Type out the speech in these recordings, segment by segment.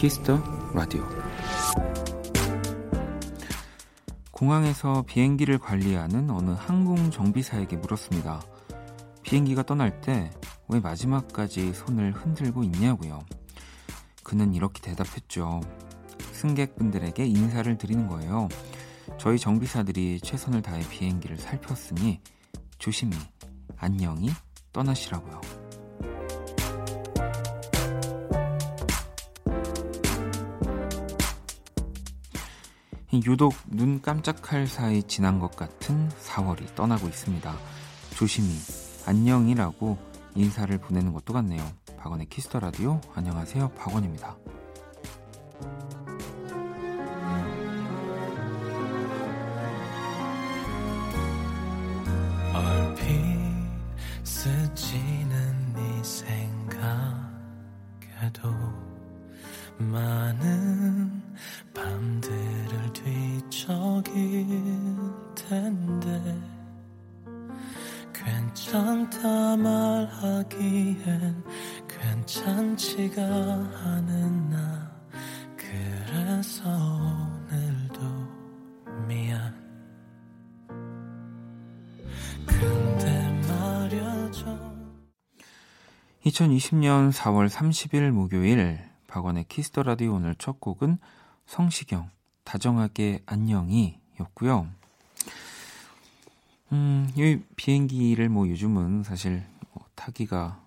키스더 라디오. 공항에서 비행기를 관리하는 어느 항공정비사에게 물었습니다. 비행기가 떠날 때 왜 마지막까지 손을 흔들고 있냐고요. 그는 이렇게 대답했죠. 승객분들에게 인사를 드리는 거예요. 저희 정비사들이 최선을 다해 비행기를 살폈으니 조심히, 안녕히 떠나시라고요. 유독 눈 깜짝할 사이 지난 것 같은 4월이 떠나고 있습니다. 조심히, 안녕이라고 인사를 보내는 것도 같네요. 박원의 키스더 라디오, 안녕하세요, 박원입니다. 2020년 4월 30일 목요일 박원의 키스더 라디오. 오늘 첫 곡은 성시경 다정하게 안녕히 였고요. 이 비행기를 뭐 요즘은 사실 타기가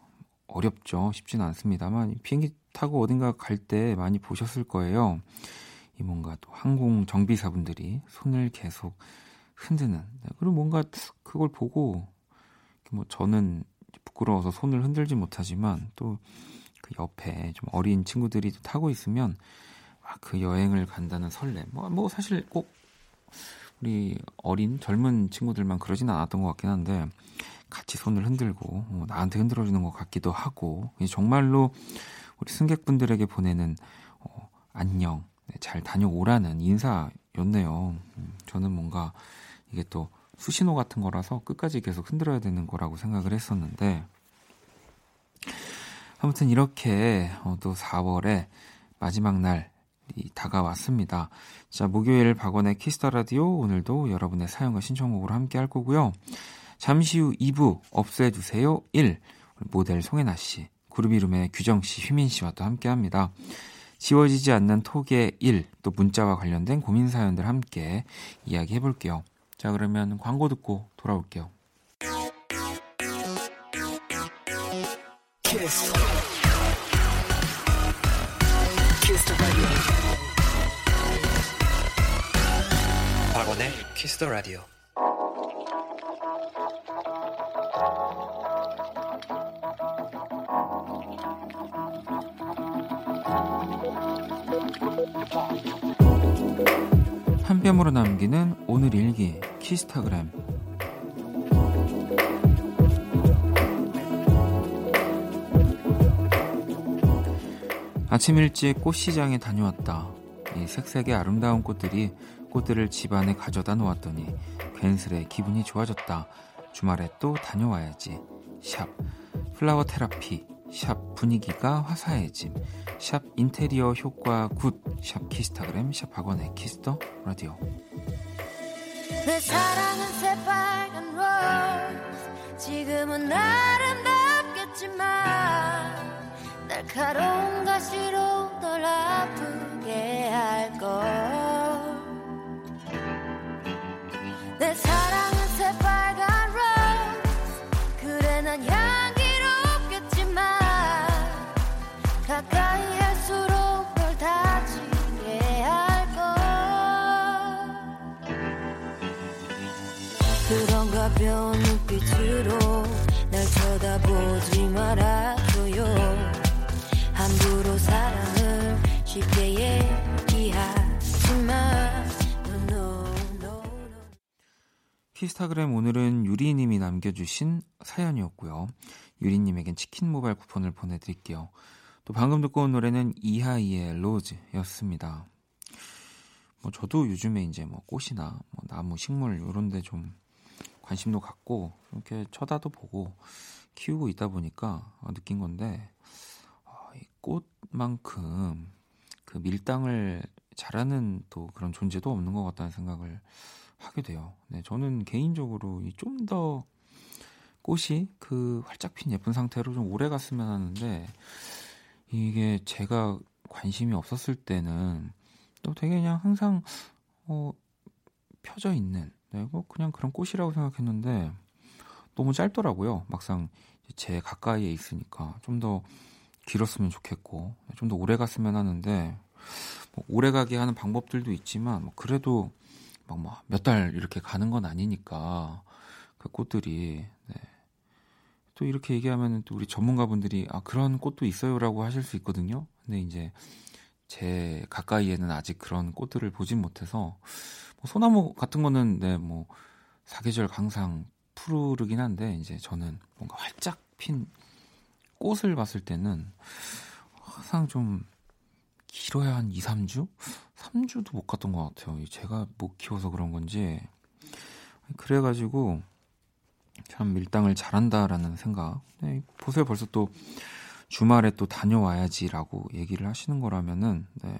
어렵죠. 쉽진 않습니다만 비행기 타고 어딘가 갈 때 많이 보셨을 거예요. 이 뭔가 또 항공 정비사분들이 손을 계속 흔드는, 그리고 뭔가 그걸 보고 뭐 저는 부끄러워서 손을 흔들지 못하지만 또 그 옆에 좀 어린 친구들이 또 타고 있으면 막 그 여행을 간다는 설렘, 뭐 사실 꼭 우리 어린 젊은 친구들만 그러진 않았던 것 같긴 한데 같이 손을 흔들고 나한테 흔들어주는 것 같기도 하고, 정말로 우리 승객분들에게 보내는 안녕, 잘 다녀오라는 인사였네요. 저는 뭔가 이게 또 수신호 같은 거라서 끝까지 계속 흔들어야 되는 거라고 생각을 했었는데, 아무튼 이렇게 또 4월의 마지막 날이 다가왔습니다. 자, 목요일 박원의 키스더 라디오, 오늘도 여러분의 사연과 신청곡으로 함께 할 거고요. 잠시 후 2부 없애주세요 1, 모델 송혜나 씨, 그루비룸의 규정 씨, 휘민 씨와 또 함께합니다. 지워지지 않는 톡의 1, 또 문자와 관련된 고민 사연들 함께 이야기해 볼게요. 자, 그러면 광고 듣고 돌아올게요. 박원의 키스 더 라디오. 한 뼘으로 남기는 오늘 일기, 키스타그램. 아침 일찍 꽃시장에 다녀왔다. 이 색색의 아름다운 꽃들이 꽃들을 집 안에 가져다 놓았더니 괜스레 기분이 좋아졌다. 주말에 또 다녀와야지. 샵 플라워 테라피, 샵 분위기가 화사해짐, 샵 인테리어 효과 굿, 샵 키스타그램, 샵 박원의 키스더 라디오. 내 사랑은 새빨간 로즈, 지금은 아름답겠지만 날카로운 가시로 널 아프게 할걸. 내 사랑은 새빨간 로즈, 그래 난 향기롭겠지만 가까이 할수록 널 다치게 할걸. 그런 가벼운 눈빛으로 날 쳐다보지 말아줘요. 함부로 사랑을 쉽게 얘기하지마. 키스타그램 오늘은 유리님이 남겨주신 사연이었고요. 유리님에겐 치킨 모바일 쿠폰을 보내드릴게요. 또 방금 듣고 온 노래는 이하이의 로즈였습니다. 뭐 저도 요즘에 이제 뭐 꽃이나 뭐 나무, 식물 이런 데 좀 관심도 갖고 이렇게 쳐다도 보고 키우고 있다 보니까 느낀 건데, 이 꽃만큼 그 밀당을 잘하는 또 그런 존재도 없는 것 같다는 생각을 하게 돼요. 네, 저는 개인적으로 좀 더 꽃이 그 활짝 핀 예쁜 상태로 좀 오래 갔으면 하는데, 이게 제가 관심이 없었을 때는 또 되게 그냥 항상 펴져 있는, 네, 뭐 그냥 그런 꽃이라고 생각했는데 너무 짧더라고요. 막상 제 가까이에 있으니까 좀 더 길었으면 좋겠고 좀 더 오래 갔으면 하는데, 뭐 오래 가게 하는 방법들도 있지만 뭐 그래도 막 몇 달 이렇게 가는 건 아니니까 그 꽃들이, 네, 또 이렇게 얘기하면 또 우리 전문가분들이 아 그런 꽃도 있어요라고 하실 수 있거든요. 근데 이제 제 가까이에는 아직 그런 꽃들을 보진 못해서, 뭐 소나무 같은 거는 네, 뭐 사계절 항상 푸르르긴 한데, 이제 저는 뭔가 활짝 핀 꽃을 봤을 때는 항상 좀 길어야 한 2, 3주? 3주도 못 갔던 것 같아요. 제가 못 키워서 그런 건지. 그래가지고 참 밀당을 잘한다라는 생각. 네, 보세요. 벌써 또 주말에 또 다녀와야지라고 얘기를 하시는 거라면은, 네,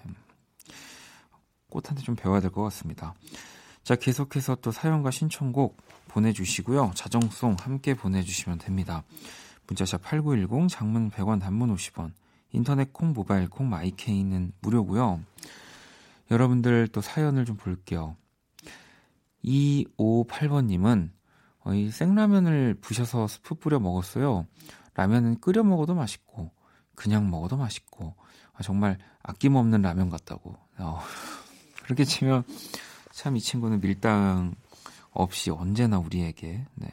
꽃한테 좀 배워야 될 것 같습니다. 자, 계속해서 또 사연과 신청곡 보내주시고요. 자정송 함께 보내주시면 됩니다. 문자샵 8910, 장문 100원, 단문 50원, 인터넷 콩, 모바일 콩, 마이케이는 무료고요. 여러분들 또 사연을 좀 볼게요. 258번님은 이 생라면을 부셔서 스프 뿌려 먹었어요. 라면은 끓여 먹어도 맛있고 그냥 먹어도 맛있고, 아, 정말 아낌없는 라면 같다고. 그렇게 치면 참 이 친구는 밀당 없이 언제나 우리에게, 네,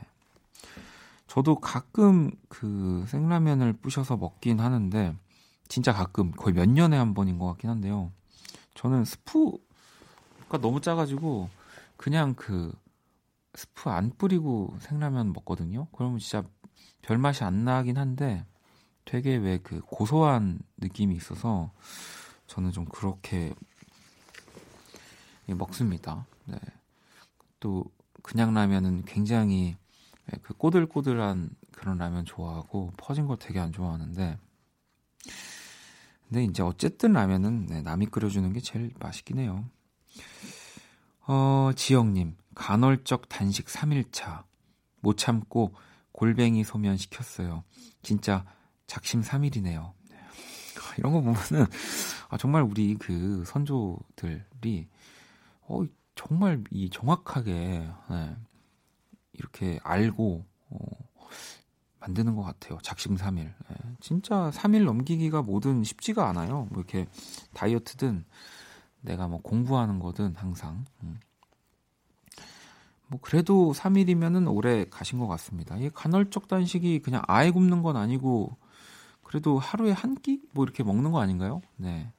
저도 가끔 그 생라면을 부셔서 먹긴 하는데 진짜 가끔, 거의 몇 년에 한 번인 것 같긴 한데요. 저는 스프가 너무 짜가지고 그냥 그 스프 안 뿌리고 생라면 먹거든요. 그러면 진짜 별 맛이 안 나긴 한데 되게 왜 그 고소한 느낌이 있어서 저는 좀 그렇게 먹습니다. 네. 또 그냥 라면은 굉장히 그 꼬들꼬들한 그런 라면 좋아하고 퍼진 걸 되게 안 좋아하는데, 근데 이제 어쨌든 라면은, 네, 남이 끓여주는 게 제일 맛있긴 해요. 지영님, 간헐적 단식 3일차 못 참고 골뱅이 소면 시켰어요. 진짜 작심 3일이네요. 이런 거 보면은 아, 정말 우리 그 선조들이 정말 이 정확하게, 네, 이렇게 알고 만드는 것 같아요. 작심 3일. 네. 진짜 3일 넘기기가 뭐든 쉽지가 않아요. 뭐 이렇게 다이어트든 내가 뭐 공부하는 거든 항상. 뭐 그래도 3일이면은 오래 가신 것 같습니다. 이 간헐적 단식이 그냥 아예 굶는 건 아니고 그래도 하루에 한 끼 뭐 이렇게 먹는 거 아닌가요? 네.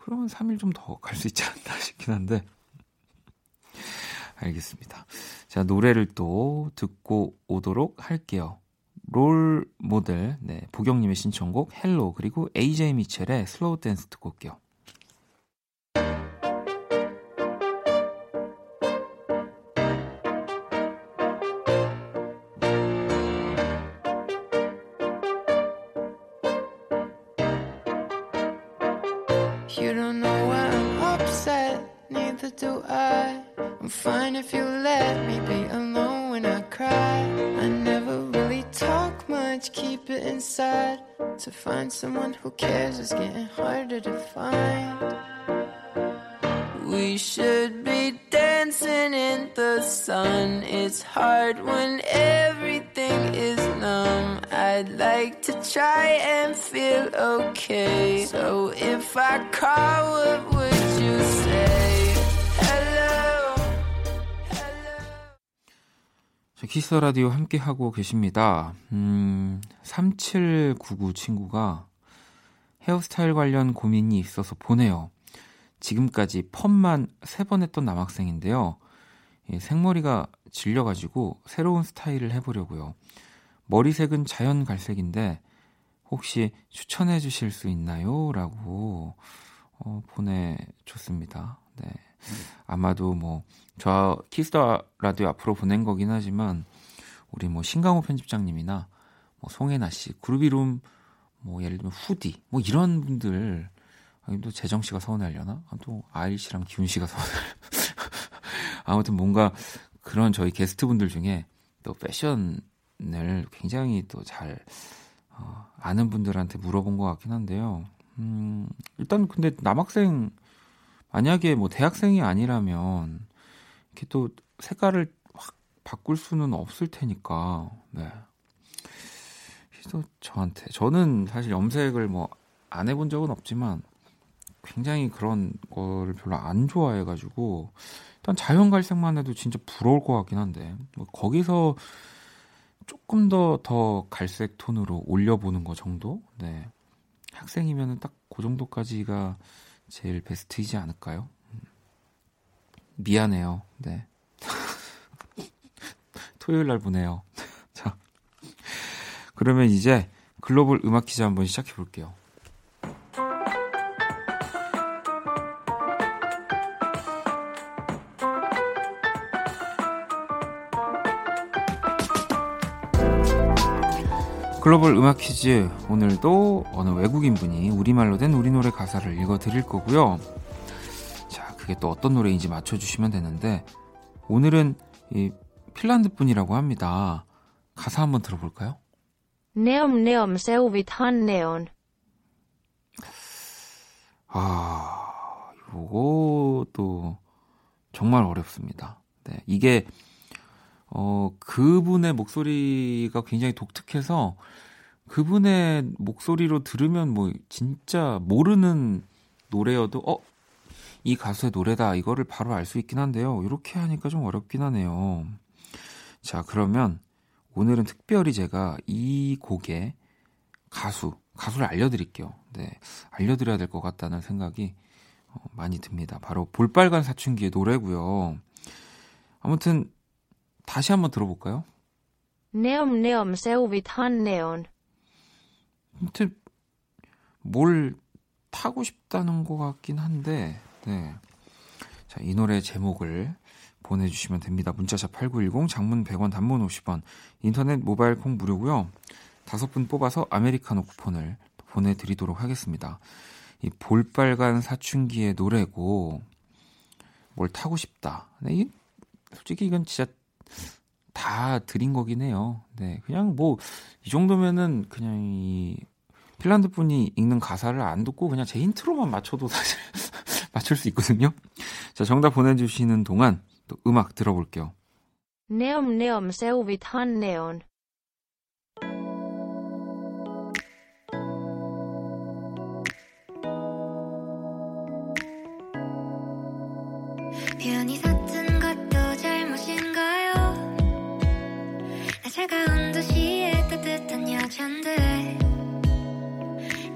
그러면 3일 좀 더 갈 수 있지 않나 싶긴 한데. 알겠습니다. 자, 노래를 또 듣고 오도록 할게요. 롤 모델, 네, 보경님의 신청곡 헬로, 그리고 AJ 미첼의 슬로우 댄스 듣고 올게요. You don't know why I'm upset, neither do I. I'm fine if you let me be alone when I cry. I never really talk much, keep it inside. To find someone who cares is getting harder to find. We should be dancing in the sun. It's hard when everything is numb. I'd like to try and feel okay. So if I call, what would you say? 키스 라디오 함께하고 계십니다. 3799 친구가 헤어스타일 관련 고민이 있어서 보내요. 지금까지 펌만 3번 했던 남학생인데요. 생머리가 질려가지고 새로운 스타일을 해보려고요. 머리색은 자연 갈색인데 혹시 추천해 주실 수 있나요? 라고 보내줬습니다. 네. 아마도 뭐 저 키스더 라디오 앞으로 보낸 거긴 하지만 우리 뭐 신강호 편집장님이나 뭐 송혜나 씨, 그루비룸 뭐 예를 들면 후디 뭐 이런 분들 또 재정 씨가 서운해하려나? 또 아일 씨랑 기훈 씨가 서운해하려나? 아무튼 뭔가 그런 저희 게스트분들 중에 또 패션을 굉장히 또 잘 아는 분들한테 물어본 것 같긴 한데요. 일단 근데 남학생 만약에 뭐 대학생이 아니라면 이렇게 또 색깔을 확 바꿀 수는 없을 테니까. 네. 또 저한테 저는 사실 염색을 뭐 안 해본 적은 없지만 굉장히 그런 거를 별로 안 좋아해가지고 일단 자연갈색만 해도 진짜 부러울 것 같긴 한데 뭐 거기서 조금 더 갈색 톤으로 올려보는 거 정도? 네. 학생이면 딱 그 정도까지가 제일 베스트이지 않을까요? 미안해요. 네. 토요일 날 보내요. 자, 그러면 이제 글로벌 음악 퀴즈 한번 시작해 볼게요. 글로벌 음악 퀴즈, 오늘도 어느 외국인분이 우리말로 된 우리 노래 가사를 읽어드릴 거고요. 자, 그게 또 어떤 노래인지 맞춰주시면 되는데 오늘은 이 핀란드 분이라고 합니다. 가사 한번 들어볼까요? 네옴 네옴 세우빗 한 네온. 아, 요것도 정말 어렵습니다. 네, 이게 그분의 목소리가 굉장히 독특해서 그분의 목소리로 들으면 뭐 진짜 모르는 노래여도 이 가수의 노래다 이거를 바로 알 수 있긴 한데요. 이렇게 하니까 좀 어렵긴 하네요. 자, 그러면 오늘은 특별히 제가 이 곡의 가수를 알려드릴게요. 네, 알려드려야 될 것 같다는 생각이 많이 듭니다. 바로 볼빨간 사춘기의 노래고요. 아무튼 다시 한번 들어볼까요? 네옴 네옴 세우빗 한 네온. 아무튼 뭘 타고 싶다는 것 같긴 한데, 네. 자, 이 노래 제목을 보내주시면 됩니다. 문자샵 8910, 장문 100원, 단문 50원, 인터넷 모바일 콩 무료고요. 5분 뽑아서 아메리카노 쿠폰을 보내드리도록 하겠습니다. 이 볼빨간 사춘기의 노래고 뭘 타고 싶다. 네, 솔직히 이건 진짜 다 드린 거긴 해요. 네, 그냥 뭐 이 정도면은 그냥 이 핀란드 분이 읽는 가사를 안 듣고 그냥 제 힌트로만 맞춰도 사실 맞출 수 있거든요. 자, 정답 보내주시는 동안 또 음악 들어볼게요. 네옴 네옴 세우빗 한 네온. 변이 샀던 것도 잘못인가요? 나 차가운 도시에 따뜻한 여잔데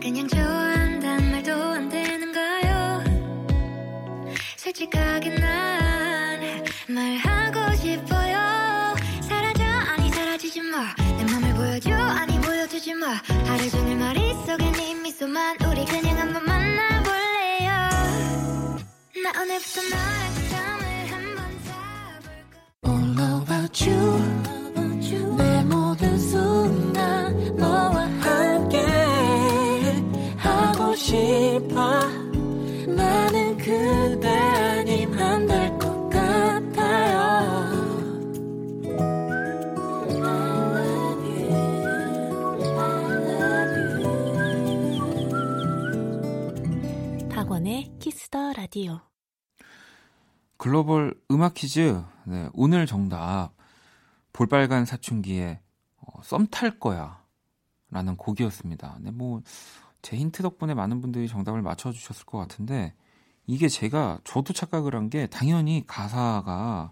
그냥 좋아한단 말도 안 되는가요? 솔직하게 난 말하고 싶어요. 사라져 아니 사라지지 마. 내 맘을 보여줘 아니 보여주지 마. 하루 종일 머릿속에 네 미소만. 우리 그냥 한번 만나볼래요. 나 오늘부터 너랑 그 밤을 한번 사볼까. All about you. 내 모든 순간 너와 함께 하고 싶어. 나는 그대 아님 안 될 것 같아요. 박원의 키스 더 라디오. 글로벌 음악 퀴즈. 네, 오늘 정답 볼빨간 사춘기에 썸 탈 거야 라는 곡이었습니다. 네, 뭐 제 힌트 덕분에 많은 분들이 정답을 맞춰주셨을 것 같은데 이게 저도 착각을 한 게 당연히 가사가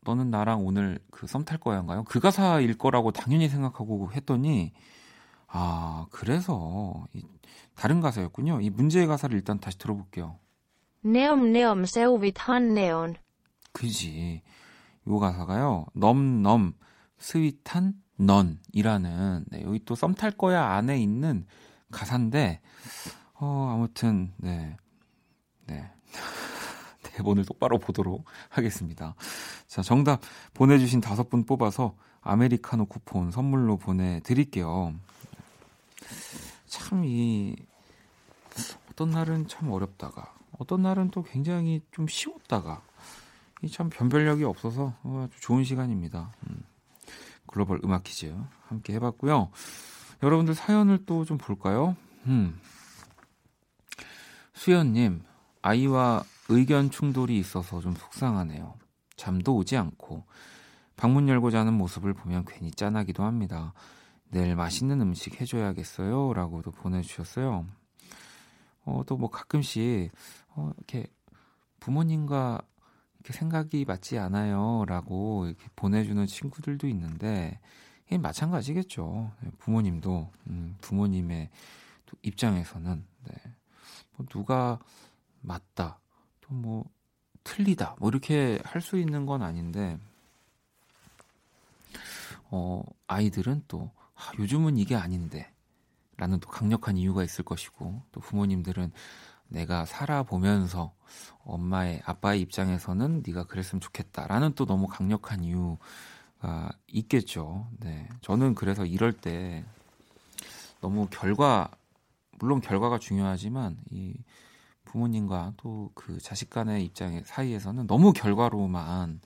너는 나랑 오늘 그 썸 탈 거야인가요? 그 가사일 거라고 당연히 생각하고 했더니 그래서 다른 가사였군요. 이 문제의 가사를 일단 다시 들어볼게요. 네옴 네옴 세우빗 한 네온. 그지. 요 가사가요. 넘넘 스윗한 넌이라는 네, 여기 또 썸 탈 거야 안에 있는 가사인데 아무튼 네. 대본을 똑바로 보도록 하겠습니다. 자, 정답 보내주신 5분 뽑아서 아메리카노 쿠폰 선물로 보내드릴게요. 참 어떤 날은 참 어렵다가 어떤 날은 또 굉장히 좀 쉬웠다가 참 변별력이 없어서 아주 좋은 시간입니다. 글로벌 음악 퀴즈 함께 해봤고요. 여러분들 사연을 또 좀 볼까요? 수연님, 아이와 의견 충돌이 있어서 좀 속상하네요. 잠도 오지 않고 방문 열고 자는 모습을 보면 괜히 짠하기도 합니다. 내일 맛있는 음식 해줘야겠어요 라고도 보내주셨어요. 또 뭐 가끔씩 이렇게 부모님과 이렇게 생각이 맞지 않아요 라고 이렇게 보내주는 친구들도 있는데 마찬가지겠죠. 부모님도 부모님의 또 입장에서는 뭐 누가 맞다 또 뭐 틀리다 뭐 이렇게 할 수 있는 건 아닌데 아이들은 또 요즘은 이게 아닌데 라는 또 강력한 이유가 있을 것이고 또 부모님들은 내가 살아보면서 엄마의 아빠의 입장에서는 네가 그랬으면 좋겠다라는 또 너무 강력한 이유가 있겠죠. 네, 저는 그래서 이럴 때 너무 물론 결과가 중요하지만 이 부모님과 또 그 자식 간의 입장 사이에서는 너무 결과로만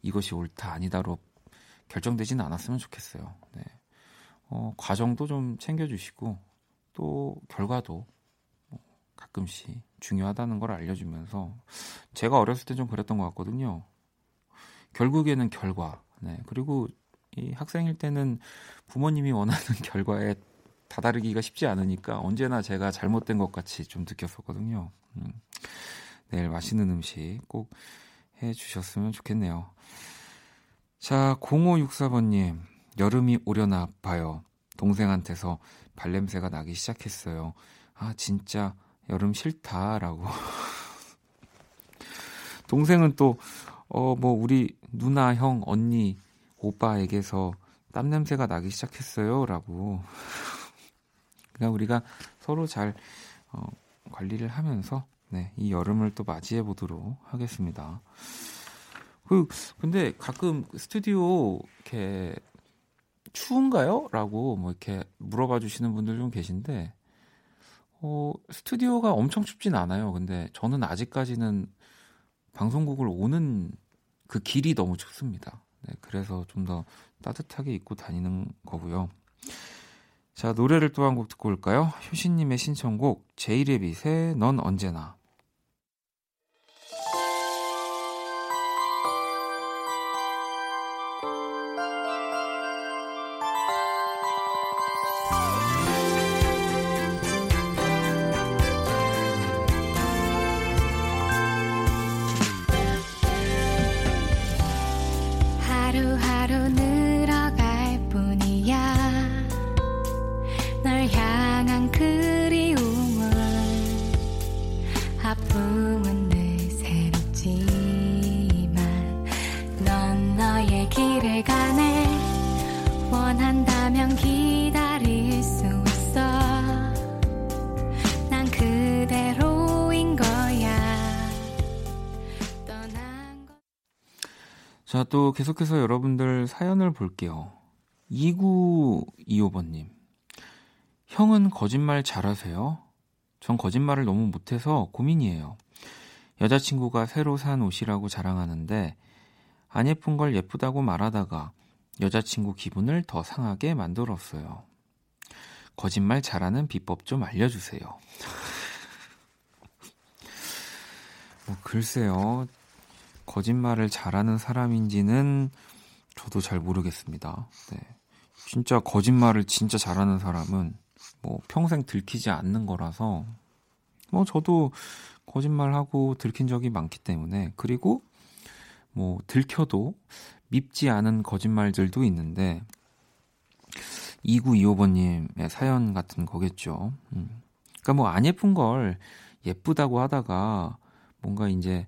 이것이 옳다 아니다로 결정되지는 않았으면 좋겠어요. 네. 과정도 좀 챙겨주시고 또 결과도 가끔씩 중요하다는 걸 알려주면서 제가 어렸을 때 좀 그랬던 것 같거든요. 결국에는 결과. 네. 그리고 이 학생일 때는 부모님이 원하는 결과에 다다르기가 쉽지 않으니까 언제나 제가 잘못된 것 같이 좀 느꼈었거든요. 내일 맛있는 음식 꼭 해주셨으면 좋겠네요. 자, 0564번님. 여름이 오려나 봐요. 동생한테서 발냄새가 나기 시작했어요. 아, 진짜 여름 싫다라고. 동생은 또 뭐 우리 누나, 형, 언니, 오빠에게서 땀 냄새가 나기 시작했어요라고. 그러니까 우리가 서로 잘 관리를 하면서 네, 이 여름을 또 맞이해 보도록 하겠습니다. 근데 가끔 스튜디오 이렇게 추운가요? 라고 뭐 이렇게 물어봐 주시는 분들 좀 계신데, 스튜디오가 엄청 춥진 않아요. 근데 저는 아직까지는 방송국을 오는 그 길이 너무 춥습니다. 네, 그래서 좀 더 따뜻하게 입고 다니는 거고요. 자, 노래를 또 한 곡 듣고 올까요? 효신님의 신청곡, 제이레빗의 넌 언제나. 자, 또 계속해서 여러분들 사연을 볼게요. 2925번님. 형은 거짓말 잘하세요? 전 거짓말을 너무 못해서 고민이에요. 여자친구가 새로 산 옷이라고 자랑하는데 안 예쁜 걸 예쁘다고 말하다가 여자친구 기분을 더 상하게 만들었어요. 거짓말 잘하는 비법 좀 알려주세요. 글쎄요. 거짓말을 잘하는 사람인지는 저도 잘 모르겠습니다. 네. 진짜 거짓말을 진짜 잘하는 사람은 뭐 평생 들키지 않는 거라서 뭐 저도 거짓말하고 들킨 적이 많기 때문에 그리고 뭐 들켜도 밉지 않은 거짓말들도 있는데 2925번님의 사연 같은 거겠죠. 그러니까 뭐 안 예쁜 걸 예쁘다고 하다가 뭔가 이제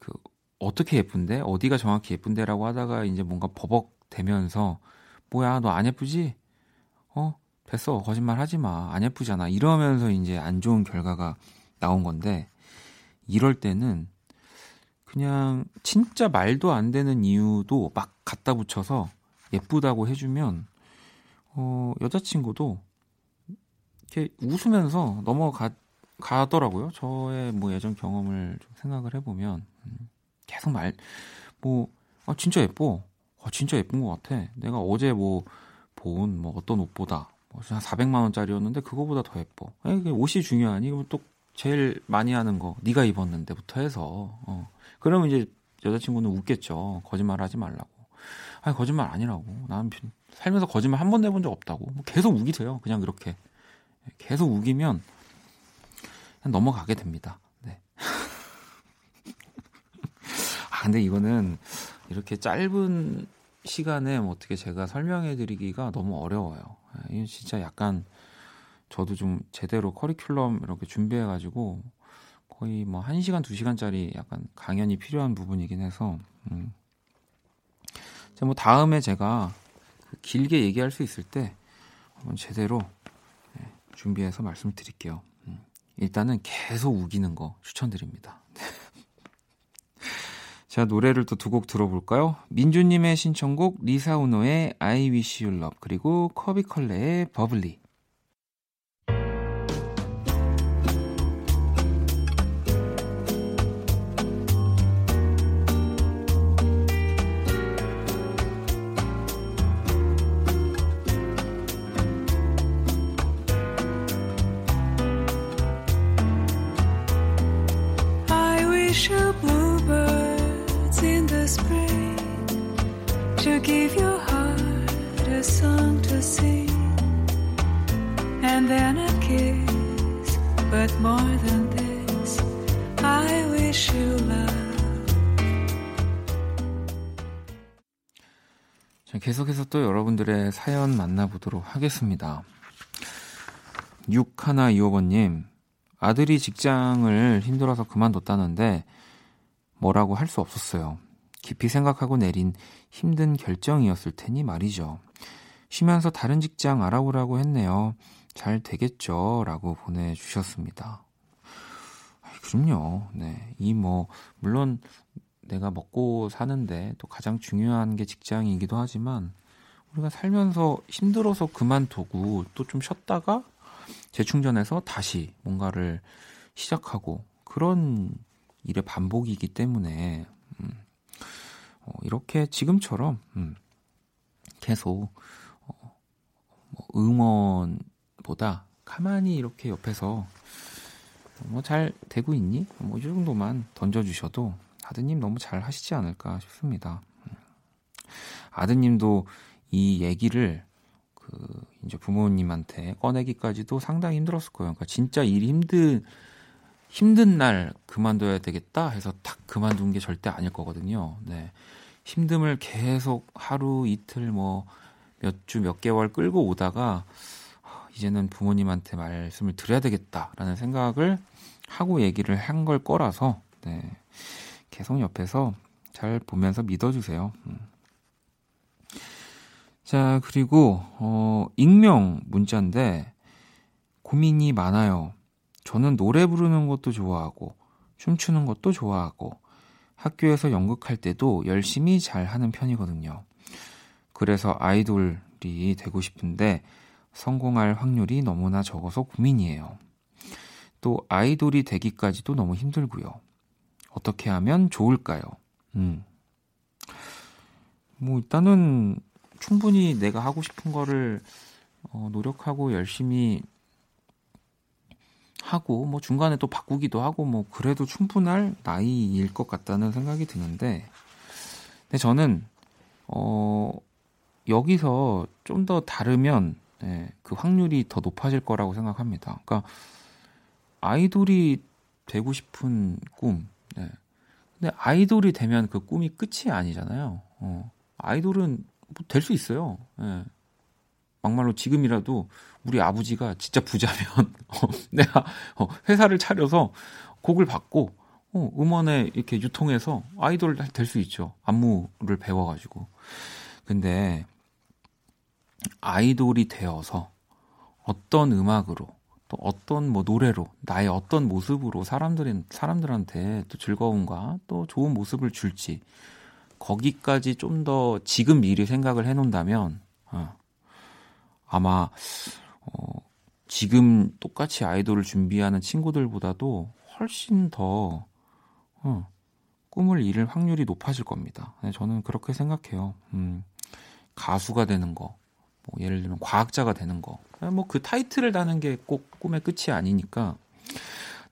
그 어떻게 예쁜데? 어디가 정확히 예쁜데? 라고 하다가 이제 뭔가 버벅대면서 뭐야 너 안 예쁘지? 됐어 거짓말 하지마 안 예쁘잖아 이러면서 이제 안 좋은 결과가 나온 건데 이럴 때는 그냥 진짜 말도 안 되는 이유도 막 갖다 붙여서 예쁘다고 해주면 여자친구도 이렇게 웃으면서 넘어갈 가더라고요. 저의 뭐 예전 경험을 좀 생각을 해보면 계속 진짜 예뻐. 진짜 예쁜 것 같아. 내가 어제 본 어떤 옷보다 한 400만 원짜리였는데 그거보다 더 예뻐. 옷이 중요하니? 또 제일 많이 하는 거 네가 입었는데부터 해서 그러면 이제 여자친구는 웃겠죠. 거짓말 하지 말라고. 아니 거짓말 아니라고. 난 살면서 거짓말 한 번도 해본 적 없다고. 계속 우기세요. 그냥 이렇게 계속 우기면 그냥 넘어가게 됩니다. 네. 근데 이거는 이렇게 짧은 시간에 어떻게 제가 설명해드리기가 너무 어려워요. 이건 진짜 약간 저도 좀 제대로 커리큘럼 이렇게 준비해가지고 거의 1시간, 2시간짜리 약간 강연이 필요한 부분이긴 해서 다음에 제가 길게 얘기할 수 있을 때 한번 제대로 준비해서 말씀드릴게요. 일단은 계속 우기는 거 추천드립니다. 자, 노래를 또 2곡 들어볼까요? 민주님의 신청곡 리사우노의 I Wish You Love 그리고 커비컬레의 버블리. 계속해서 또 여러분들의 사연 만나보도록 하겠습니다. 6125번님, 아들이 직장을 힘들어서 그만뒀다는데 뭐라고 할 수 없었어요. 깊이 생각하고 내린 힘든 결정이었을 테니 말이죠. 쉬면서 다른 직장 알아보라고 했네요. 잘 되겠죠? 라고 보내주셨습니다. 그럼요. 네. 물론 내가 먹고 사는데 또 가장 중요한 게 직장이기도 하지만 우리가 살면서 힘들어서 그만두고 또 좀 쉬었다가 재충전해서 다시 뭔가를 시작하고 그런 일의 반복이기 때문에 이렇게 지금처럼 계속 응원보다 가만히 이렇게 옆에서 잘 되고 있니? 이 정도만 던져주셔도 아드님 너무 잘 하시지 않을까 싶습니다. 아드님도 이 얘기를 이제 부모님한테 꺼내기까지도 상당히 힘들었을 거예요. 그러니까 진짜 일이 힘든 날 그만둬야 되겠다 해서 딱 그만둔 게 절대 아닐 거거든요. 네. 힘듦을 계속 하루 이틀 몇 주 몇 개월 끌고 오다가 이제는 부모님한테 말씀을 드려야 되겠다라는 생각을 하고 얘기를 한 걸 거라서 네. 계속 옆에서 잘 보면서 믿어주세요. 자, 그리고 익명 문자인데 고민이 많아요. 저는 노래 부르는 것도 좋아하고 춤추는 것도 좋아하고 학교에서 연극할 때도 열심히 잘 하는 편이거든요. 그래서 아이돌이 되고 싶은데 성공할 확률이 너무나 적어서 고민이에요. 또 아이돌이 되기까지도 너무 힘들고요. 어떻게 하면 좋을까요? 일단은 충분히 내가 하고 싶은 거를 노력하고 열심히 하고 중간에 또 바꾸기도 하고 그래도 충분할 나이일 것 같다는 생각이 드는데, 근데 저는 여기서 좀 더 다르면 네, 그 확률이 더 높아질 거라고 생각합니다. 그러니까 아이돌이 되고 싶은 꿈. 네. 근데 아이돌이 되면 그 꿈이 끝이 아니잖아요. 아이돌은 될 수 있어요. 네. 막말로 지금이라도 우리 아버지가 진짜 부자면 내가 회사를 차려서 곡을 받고 음원에 이렇게 유통해서 아이돌 될 수 있죠. 안무를 배워가지고. 근데 아이돌이 되어서 어떤 음악으로 또 어떤 노래로 나의 어떤 모습으로 사람들한테 또 즐거움과 또 좋은 모습을 줄지 거기까지 좀 더 지금 미리 생각을 해놓는다면 아마 지금 똑같이 아이돌을 준비하는 친구들보다도 훨씬 더 꿈을 이룰 확률이 높아질 겁니다. 저는 그렇게 생각해요. 가수가 되는 거, 뭐 예를 들면 과학자가 되는 거, 뭐 그 타이틀을 다는 게 꼭 꿈의 끝이 아니니까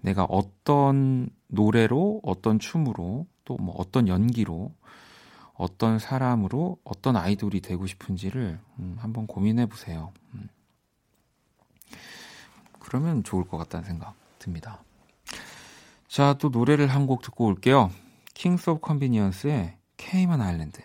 내가 어떤 노래로, 어떤 춤으로, 또 뭐 어떤 연기로, 어떤 사람으로, 어떤 아이돌이 되고 싶은지를 한번 고민해 보세요. 그러면 좋을 것 같다는 생각 듭니다. 자, 또 노래를 한 곡 듣고 올게요. 킹스 오브 컨비니언스의 케이만 아일랜드.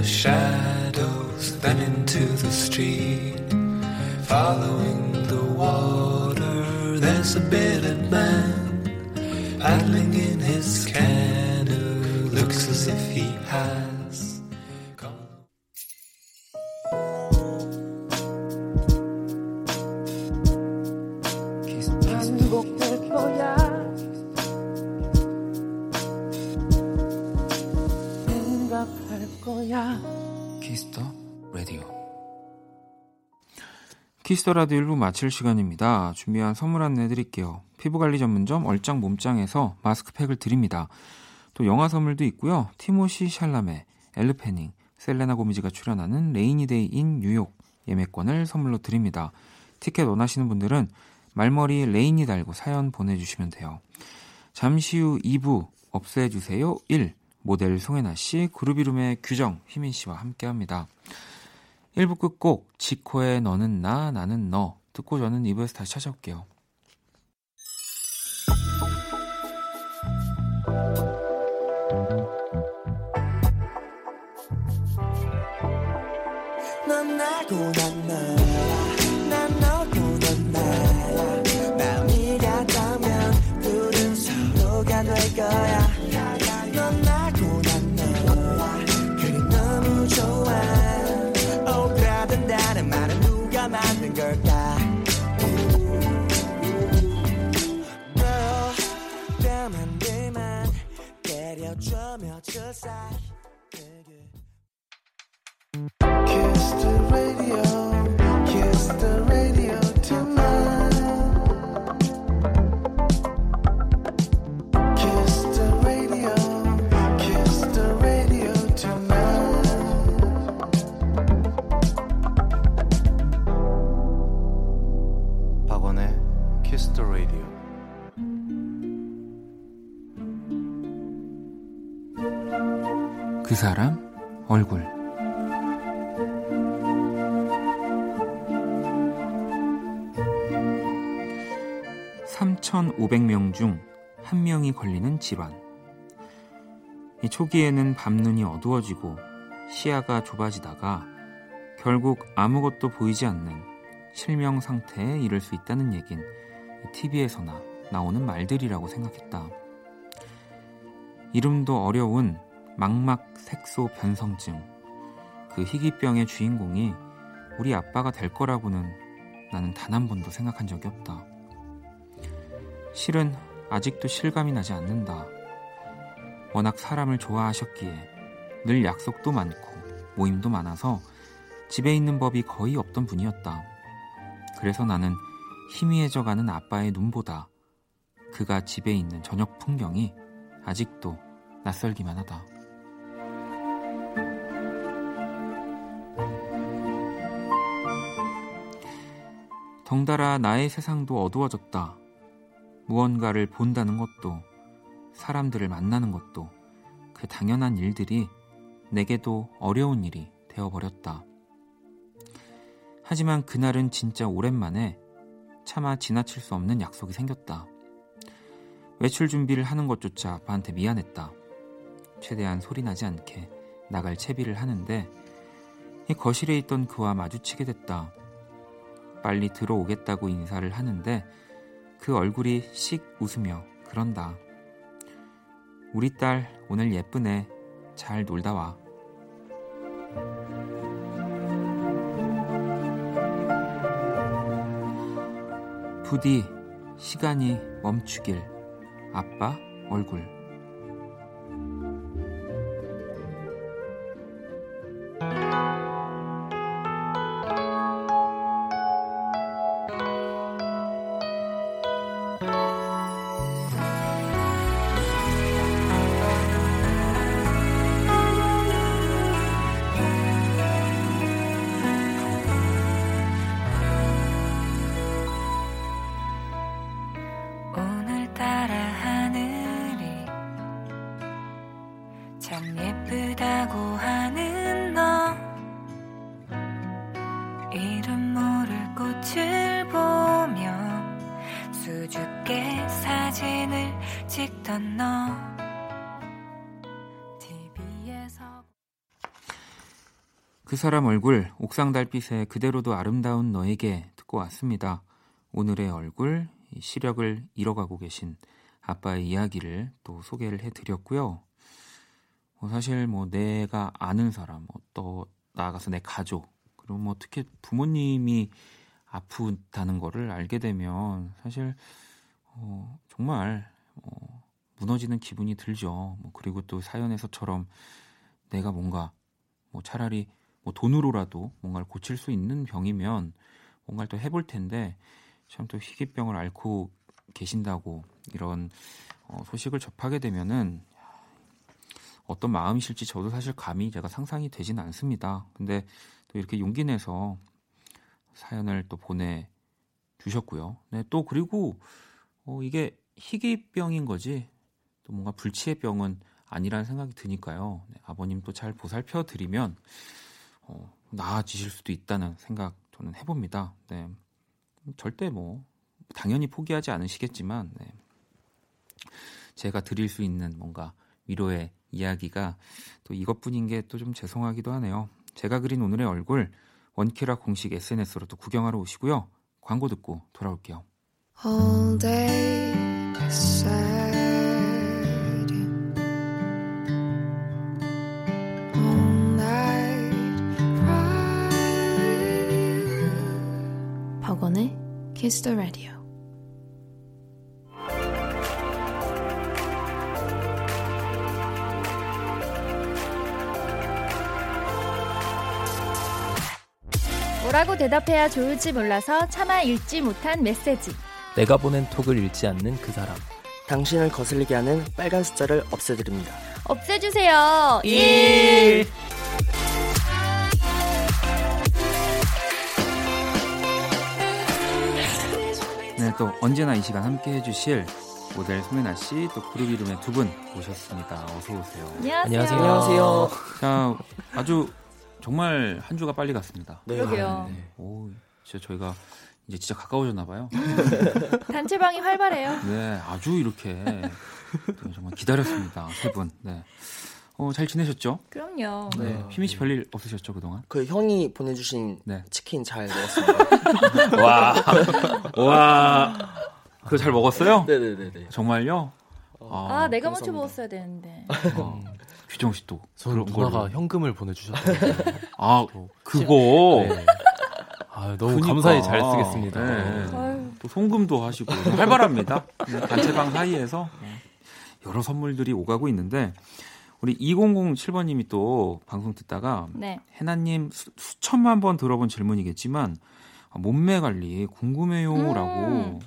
Shadows, then into the street, following the water. There's a bearded man paddling in his canoe. Looks as if he has gone. 반복될 거야. 생각할 거야. 키스더라디오 1부 마칠 시간입니다. 준비한 선물 안내 드릴게요. 피부관리 전문점 얼짱 몸짱에서 마스크팩을 드립니다. 또 영화 선물도 있고요. 티모시 샬라메, 엘르 패닝, 셀레나 고미즈가 출연하는 레이니데이 인 뉴욕 예매권을 선물로 드립니다. 티켓 원하시는 분들은 말머리 레인이 달고 사연 보내주시면 돼요. 잠시 후 2부 없애주세요 1 모델 송혜나씨, 그루비룸의 규정, 휘민씨와 함께합니다. 1부 끝곡 지코의 너는 나, 나는 너 듣고 저는 2부에서 다시 찾아올게요. 넌 나고 난 나 Kiss the radio, kiss the radio tonight. Kiss the radio, kiss the radio tonight. 박원의 Kiss the Radio. 그 사람 얼굴. 삼천오백 명 중 한 명이 걸리는 질환. 이 초기에는 밤눈이 어두워지고 시야가 좁아지다가 결국 아무것도 보이지 않는 실명 상태에 이를 수 있다는 얘긴 TV에서나 나오는 말들이라고 생각했다. 이름도 어려운 망막색소 변성증, 그 희귀병의 주인공이 우리 아빠가 될 거라고는 나는 단 한 번도 생각한 적이 없다. 실은 아직도 실감이 나지 않는다. 워낙 사람을 좋아하셨기에 늘 약속도 많고 모임도 많아서 집에 있는 법이 거의 없던 분이었다. 그래서 나는 희미해져가는 아빠의 눈보다 그가 집에 있는 저녁 풍경이 아직도 낯설기만 하다. 덩달아 나의 세상도 어두워졌다. 무언가를 본다는 것도, 사람들을 만나는 것도, 그 당연한 일들이 내게도 어려운 일이 되어버렸다. 하지만 그날은 진짜 오랜만에 차마 지나칠 수 없는 약속이 생겼다. 외출 준비를 하는 것조차 아빠한테 미안했다. 최대한 소리 나지 않게 나갈 채비를 하는데 이 거실에 있던 그와 마주치게 됐다. 빨리 들어오겠다고 인사를 하는데 그 얼굴이 씩 웃으며 그런다. 우리 딸 오늘 예쁘네. 잘 놀다 와. 부디 시간이 멈추길. 아빠 얼굴. 그 사람 얼굴, 옥상 달빛에 그대로도 아름다운 너에게 듣고 왔습니다. 오늘의 얼굴, 시력을 잃어가고 계신 아빠의 이야기를 또 소개를 해드렸고요. 사실 내가 아는 사람, 또 나아가서 내 가족, 그리고 특히 부모님이 아프다는 거를 알게 되면 사실 정말 무너지는 기분이 들죠. 그리고 또 사연에서처럼 내가 뭔가 차라리 돈으로라도 뭔가를 고칠 수 있는 병이면 뭔가를 또 해볼 텐데 참 또 희귀병을 앓고 계신다고 이런 소식을 접하게 되면은 어떤 마음이실지 저도 사실 감히 제가 상상이 되진 않습니다. 근데 또 이렇게 용기 내서 사연을 또 보내주셨고요. 네, 또 그리고 이게 희귀병인 거지 또 뭔가 불치의 병은 아니라는 생각이 드니까요. 네, 아버님 또 잘 보살펴드리면 나아지실 수도 있다는 생각 저는 해봅니다. 네. 절대 당연히 포기하지 않으시겠지만 제가 드릴 수 있는 뭔가 위로의 이야기가 또 이것뿐인 게 또 좀 죄송하기도 하네요. 제가 그린 오늘의 얼굴 원키라 공식 SNS로 또 구경하러 오시고요. 광고 듣고 돌아올게요. All day sad. All night cry. 박원의 Kiss the Radio. 뭐라고 대답해야 좋을지 몰라서 차마 읽지 못한 메시지. 내가 보낸 톡을 읽지 않는 그 사람. 당신을 거슬리게 하는 빨간 숫자를 없애드립니다. 없애주세요. 1. 네, 또 언제나 이 시간 함께해 주실 모델 송혜나 씨, 또 그루비룸의 두 분 모셨습니다. 어서 오세요. 안녕하세요. 안녕하세요. 자, 아주 정말 한 주가 빨리 갔습니다. 네. 그러게요. 아, 네. 오, 진짜 저희가 이제 진짜 가까워졌나 봐요. 단체방이 활발해요. 네, 아주 이렇게 정말 기다렸습니다. 세 분. 네. 잘 지내셨죠? 그럼요. 네. 휘민 씨 별일 없으셨죠, 그동안? 그 형이 보내주신 치킨 잘 먹었습니다. 와. 그거 잘 먹었어요? 네네네. 정말요? 내가 먼저 먹었어야 되는데. 규정 씨도 그런 누나가 걸로. 현금을 보내주셨어요. 아, 그거. 네. 아, 너무 그러니까. 감사히 잘 쓰겠습니다. 네. 또 송금도 하시고 활발합니다. 단체방 사이에서 여러 선물들이 오가고 있는데 우리 2007번님이 또 방송 듣다가 해나님 수천만 번 들어본 질문이겠지만 몸매 관리 궁금해요라고.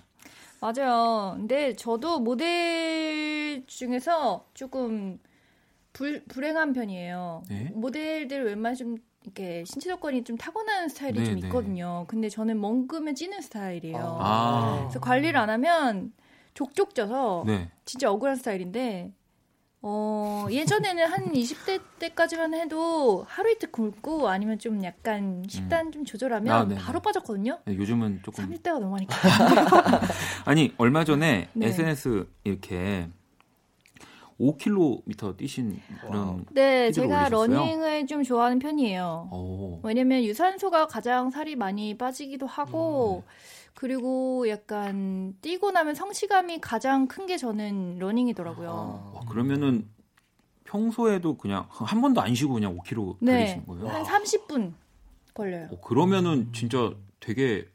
맞아요. 근데 저도 모델 중에서 조금 불행한 편이에요. 네? 모델들 웬만하면 좀 이렇게 신체 조건이 좀 타고난 스타일이 좀 있거든요. 근데 저는 멍금에 찌는 스타일이에요. 그래서 관리를 안 하면 족족 쪄서 진짜 억울한 스타일인데 예전에는 한 20대 때까지만 해도 하루 이틀 굶고 아니면 좀 약간 식단 좀 조절하면 바로 빠졌거든요. 네, 요즘은 조금 30대가 넘어가니까. 아니 얼마 전에 SNS 이렇게 5km 뛰신 그런. 네, 제가 오르셨어요? 러닝을 좀 좋아하는 편이에요. 오. 왜냐면 유산소가 가장 살이 많이 빠지기도 하고 그리고 약간 뛰고 나면 성취감이 가장 큰 게 저는 러닝이더라고요. 아, 그러면은 평소에도 그냥 한 번도 안 쉬고 그냥 5km 달리시는 거예요? 한 30분 걸려요. 그러면은 진짜 되게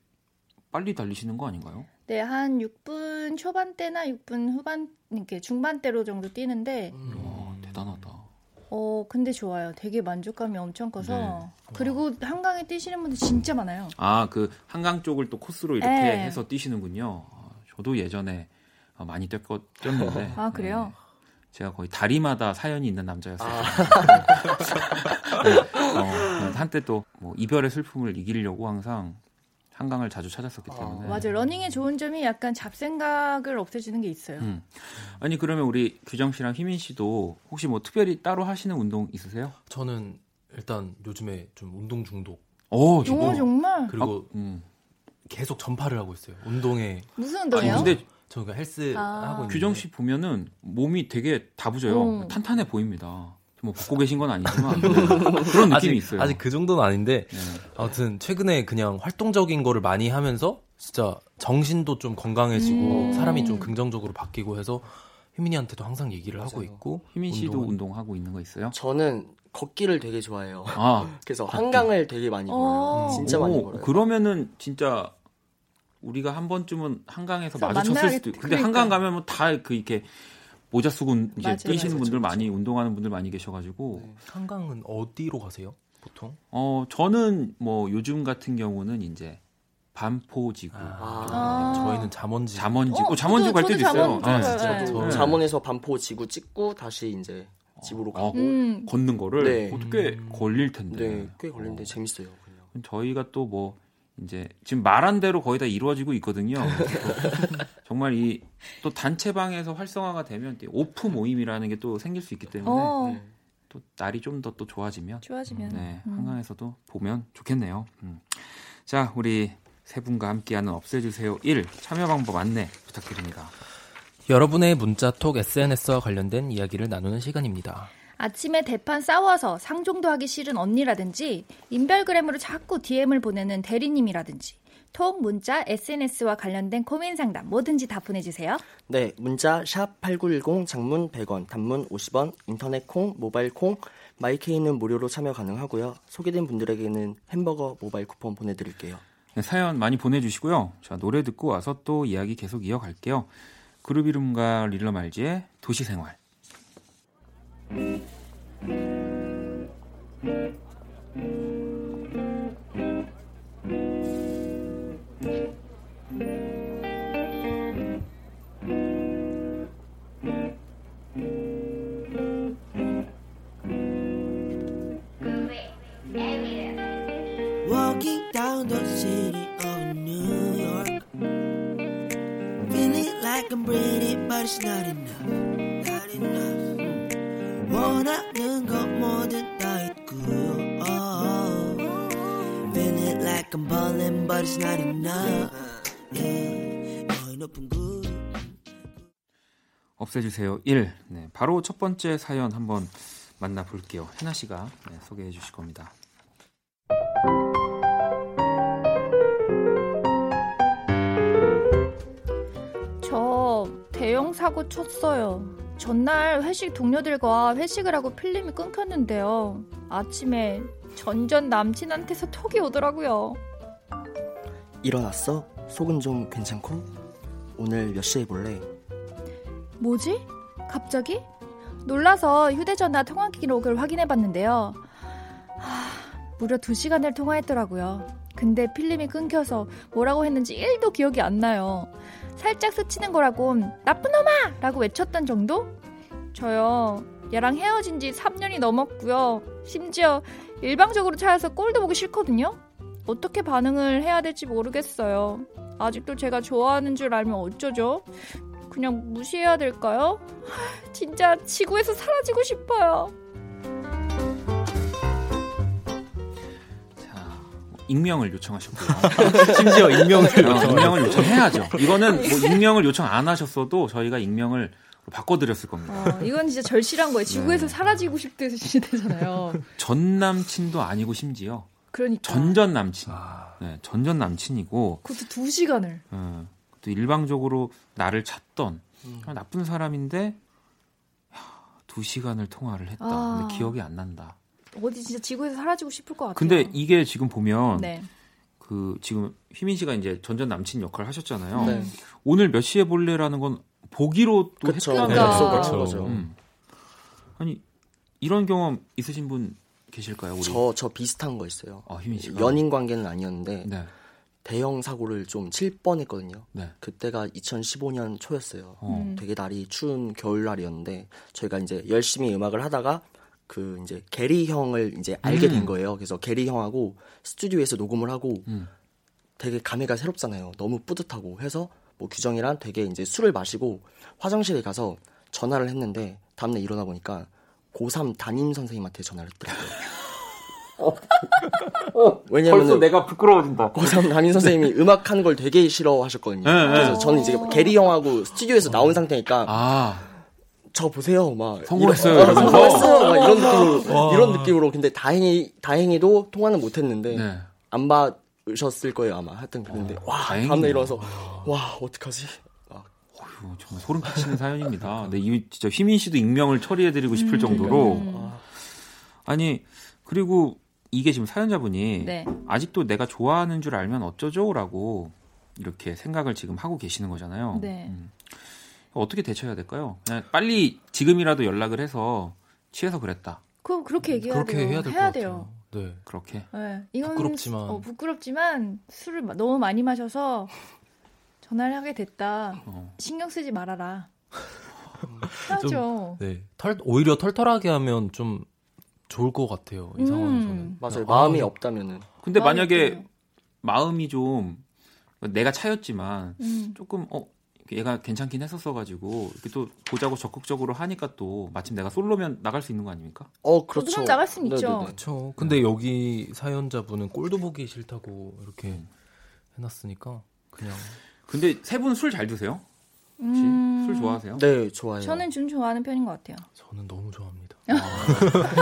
빨리 달리시는 거 아닌가요? 네, 한 6분 초반대나 6분 후반, 이렇게 중반대로 정도 뛰는데. 와, 대단하다. 근데 좋아요. 되게 만족감이 엄청 커서. 네. 그리고 한강에 뛰시는 분들 진짜 많아요. 아, 그 한강 쪽을 또 코스로 이렇게 네. 해서 뛰시는군요. 저도 예전에 많이 뛰었는데. 아, 그래요? 제가 거의 다리마다 사연이 있는 남자였어요. 아. 네, 한때 또 뭐 이별의 슬픔을 이기려고 항상 한강을 자주 찾았었기 때문에. 맞아요. 러닝의 좋은 점이 약간 잡생각을 없애주는 게 있어요. 아니 그러면 우리 규정 씨랑 휘민 씨도 혹시 뭐 특별히 따로 하시는 운동 있으세요? 저는 일단 요즘에 좀 운동 중독. 정말? 그리고 계속 전파를 하고 있어요. 운동에. 무슨 운동이요? 근데 저가 헬스 하고 있는데. 규정 씨 보면은 몸이 되게 다부져요. 탄탄해 보입니다. 뭐 벗고 계신 건 아니지만 그런 느낌이 있어요. 아직 그 정도는 아닌데 아무튼 최근에 그냥 활동적인 거를 많이 하면서 진짜 정신도 좀 건강해지고 사람이 좀 긍정적으로 바뀌고 해서 휘민이한테도 항상 얘기를 하고 있고. 휘민 씨도 운동하고 있는 거 있어요? 저는 걷기를 되게 좋아해요. 아, 그래서 한강을 되게 많이 걸어요. 진짜 많이 걸어요. 그러면은 진짜 우리가 한 번쯤은 한강에서 마주쳤을 수도 있고. 근데 한강 가면 뭐 다 그 이렇게 모자 쓰고 이제 뛰시는 분들 많이 운동하는 분들 많이 계셔가지고. 네. 한강은 어디로 가세요 보통? 저는 뭐 요즘 같은 경우는 이제 반포지구. 저희는 잠원지구. 잠원지구 갈 때도 있어요. 네. 잠원에서 반포지구 찍고 다시 이제 집으로 가고 걷는 거를 꽤 걸릴 텐데. 네, 꽤 걸리는데 재밌어요. 그냥. 저희가 또 뭐. 이제 지금 말한 대로 거의 다 이루어지고 있거든요. 정말 이 또 단체방에서 활성화가 되면 오프 모임이라는 게 또 생길 수 있기 때문에 또 날이 좀 더 또 좋아지면 네, 한강에서도 보면 좋겠네요. 자, 우리 세 분과 함께하는 없애주세요 1 참여 방법 안내 부탁드립니다. 여러분의 문자, 톡, SNS와 관련된 이야기를 나누는 시간입니다. 아침에 대판 싸워서 상종도 하기 싫은 언니라든지 인별그램으로 자꾸 DM을 보내는 대리님이라든지 톡, 문자, SNS와 관련된 고민 상담 뭐든지 다 보내주세요. 네, 문자 샵 8910 장문 100원, 단문 50원, 인터넷 콩, 모바일 콩, 마이케이는 무료로 참여 가능하고요. 소개된 분들에게는 햄버거 모바일 쿠폰 보내드릴게요. 네, 사연 많이 보내주시고요. 자, 노래 듣고 와서 또 이야기 계속 이어갈게요. 그루비룸과 릴러 말지의 도시생활. Walking down the city of New York, feeling like I'm pretty, but it's not enough, not enough. 원하는 것 뭐든 다 있고요. Feeling like I'm balling, but it's not enough. Yeah. 거의 높은 구. 없애주세요. 1. 네, 바로 첫 번째 사연 한번 만나볼게요. 혜나 씨가 소개해 주실 겁니다. 저 대형 사고 쳤어요. 전날 회식 동료들과 회식을 하고 필름이 끊겼는데요. 아침에 전전 남친한테서 톡이 오더라고요. 일어났어? 속은 좀 괜찮고? 오늘 몇 시에 볼래? 뭐지? 갑자기? 놀라서 휴대전화 통화 기록을 확인해봤는데요. 무려 2시간을 통화했더라고요. 근데 필름이 끊겨서 뭐라고 했는지 1도 기억이 안 나요. 살짝 스치는 거라고 나쁜 놈아! 라고 외쳤던 정도? 저요, 얘랑 헤어진 지 3년이 넘었고요. 심지어 일방적으로 차여서 꼴도 보기 싫거든요. 어떻게 반응을 해야 될지 모르겠어요. 아직도 제가 좋아하는 줄 알면 어쩌죠? 그냥 무시해야 될까요? 진짜 지구에서 사라지고 싶어요. 익명을 요청하셨고요. 심지어 익명을 요청해야죠. 이거는 뭐 익명을 요청 안 하셨어도 저희가 익명을 바꿔드렸을 겁니다. 이건 진짜 절실한 거예요. 지구에서 네. 사라지고 싶으시대잖아요. 전 남친도 아니고 심지어. 그러니까. 전전 남친. 네, 전전 남친이고. 그것도 2시간을. 네, 또 일방적으로 나를 찾던 나쁜 사람인데 2시간을 통화를 했다. 근데 기억이 안 난다. 어디 진짜 지구에서 사라지고 싶을 것 같아요. 근데 이게 지금 보면 네. 그 지금 휘민 씨가 이제 전전 남친 역할을 하셨잖아요. 네. 오늘 몇 시에 볼래라는 건 보기로 또 했던 거죠. 아니 이런 경험 있으신 분 계실까요? 우리? 저 비슷한 거 있어요. 아, 휘민 씨가? 연인 관계는 아니었는데 네. 대형 사고를 좀 칠 뻔했거든요. 네. 그때가 2015년 초였어요. 되게 날이 추운 겨울 날이었는데 저희가 이제 열심히 음악을 하다가 그 이제 게리 형을 이제 알게 된 거예요. 그래서 게리 형하고 스튜디오에서 녹음을 하고 되게 감회가 새롭잖아요. 너무 뿌듯하고 해서 뭐 규정이랑 되게 이제 술을 마시고 화장실에 가서 전화를 했는데 다음날 일어나 보니까 고3 담임 선생님한테 전화를 했더라고요. 왜냐면 벌써 내가 부끄러워진다. 고3 담임 선생님이 음악하는 걸 되게 싫어하셨거든요. 그래서 저는 이제 게리 형하고 스튜디오에서 나온 상태니까. 저 보세요, 막 성공했어요, 막 이런 느낌으로, 근데 다행히도 통화는 못했는데 네. 안 받으셨을 거예요 아마. 하여튼 그런데 다음날 일어나서 와 어떡하지? 어휴, 정말 소름 끼치는 사연입니다. 근데 이 진짜 휘민 씨도 익명을 처리해드리고 싶을 정도로. 아니 그리고 이게 지금 사연자분이 네. 아직도 내가 좋아하는 줄 알면 어쩌죠라고 이렇게 생각을 지금 하고 계시는 거잖아요. 네. 어떻게 대처해야 될까요? 그냥 빨리 지금이라도 연락을 해서 취해서 그랬다. 그럼 그렇게 얘기해야 돼요. 해야 돼요. 네, 그렇게. 네, 이건 부끄럽지만 술을 너무 많이 마셔서 전화를 하게 됐다. 신경 쓰지 말아라. 해야죠. 네, 오히려 털털하게 하면 좀 좋을 것 같아요. 이 상황에서는. 맞아요. 마음이 없다면은. 근데 만약에 마음이 좀 내가 차였지만 조금 얘가 괜찮긴 했었어가지고 이렇게 또 보자고 적극적으로 하니까 또 마침 내가 솔로면 나갈 수 있는 거 아닙니까? 그렇죠. 그럼 나갈 수는 있죠. 그렇죠. 근데 여기 사연자분은 꼴도 보기 싫다고 이렇게 해놨으니까 그냥. 근데 세 분 술 잘 드세요? 혹시 술 좋아하세요? 네, 좋아요. 저는 좀 좋아하는 편인 것 같아요. 저는 너무 좋아합니다.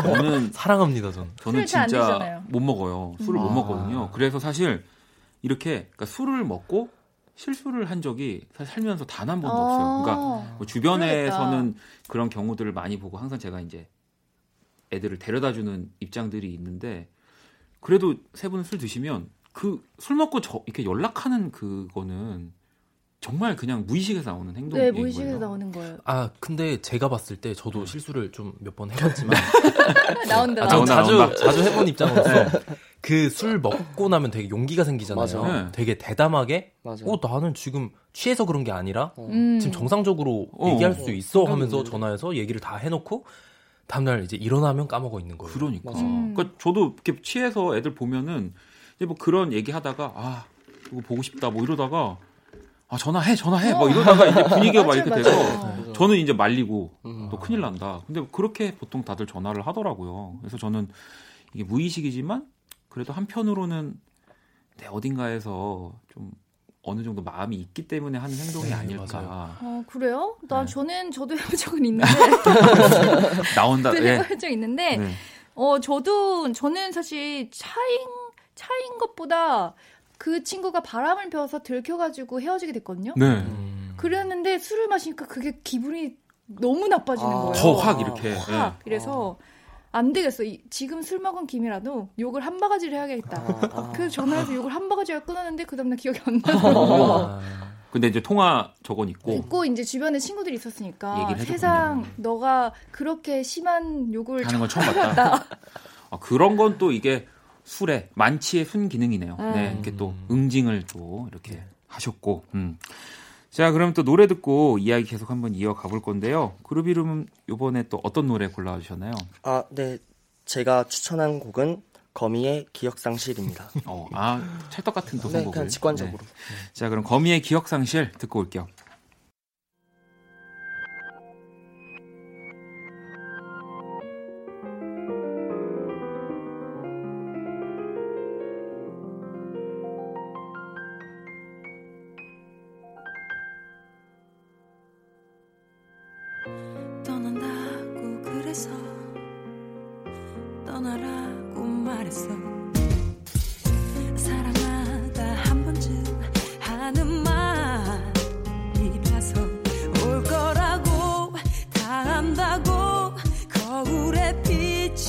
저는 사랑합니다. 저는 진짜 못 먹어요. 술을 못 먹거든요. 그래서 사실 이렇게 그러니까 술을 먹고 실수를 한 적이 사실 살면서 단 한 번도 없어요. 그러니까 뭐 주변에서는 그런 경우들을 많이 보고 항상 제가 이제 애들을 데려다주는 입장들이 있는데 그래도 세 분 술 드시면 그 술 먹고 이렇게 연락하는 그거는 정말 그냥 무의식에서 나오는 행동이에요. 네, 무의식에서 나오는 거예요. 근데 제가 봤을 때 저도 실수를 좀 몇 번 해봤지만 나온다. 자주 해본 입장으로서 그 술 먹고 나면 되게 용기가 생기잖아요. 맞아요. 되게 대담하게 나는 지금 취해서 그런 게 아니라 지금 정상적으로 얘기할 수 있어 하면서 전화해서 얘기를 다 해놓고 다음날 이제 일어나면 까먹어 있는 거예요. 그러니까. 그러니까 저도 이렇게 취해서 애들 보면은 이제 뭐 그런 얘기하다가 이거 보고 싶다 뭐 이러다가 전화해 막 이러다가 이제 분위기가 막 이렇게 돼서 저는 이제 말리고 또 큰일 난다. 근데 그렇게 보통 다들 전화를 하더라고요. 그래서 저는 이게 무의식이지만 그래도 한편으로는 내 어딘가에서 좀 어느 정도 마음이 있기 때문에 하는 행동이 아닐까. 그래요? 저도 해본 적은 있는데 나온다. 해본 적 있는데 저는 사실 차인 것보다 그 친구가 바람을 펴서 들켜가지고 헤어지게 됐거든요. 네. 그랬는데 술을 마시니까 그게 기분이 너무 나빠지는 거예요. 더 확 이렇게. 확. 그래서 안 되겠어. 지금 술 먹은 김이라도 욕을 한 바가지를 해야겠다. 그래서 전화해서 욕을 한 바가지를 끊었는데 그 다음날 기억이 안 나요. 근데 이제 통화 저건 있고 이제 주변에 친구들이 있었으니까 세상 너가 그렇게 심한 욕을 하는 건 처음 봤다. 그런 건 또 이게. 술에 만취의 순 기능이네요. 네, 이렇게 또 응징을 또 이렇게 하셨고. 자, 그럼 또 노래 듣고 이야기 계속 한번 이어가 볼 건데요. 그루비룸은 이번에 또 어떤 노래 골라주셨나요? 네, 제가 추천한 곡은 거미의 기억상실입니다. 찰떡 같은 또 선곡을. 그냥 직관적으로. 네. 자, 그럼 거미의 기억상실 듣고 올게요.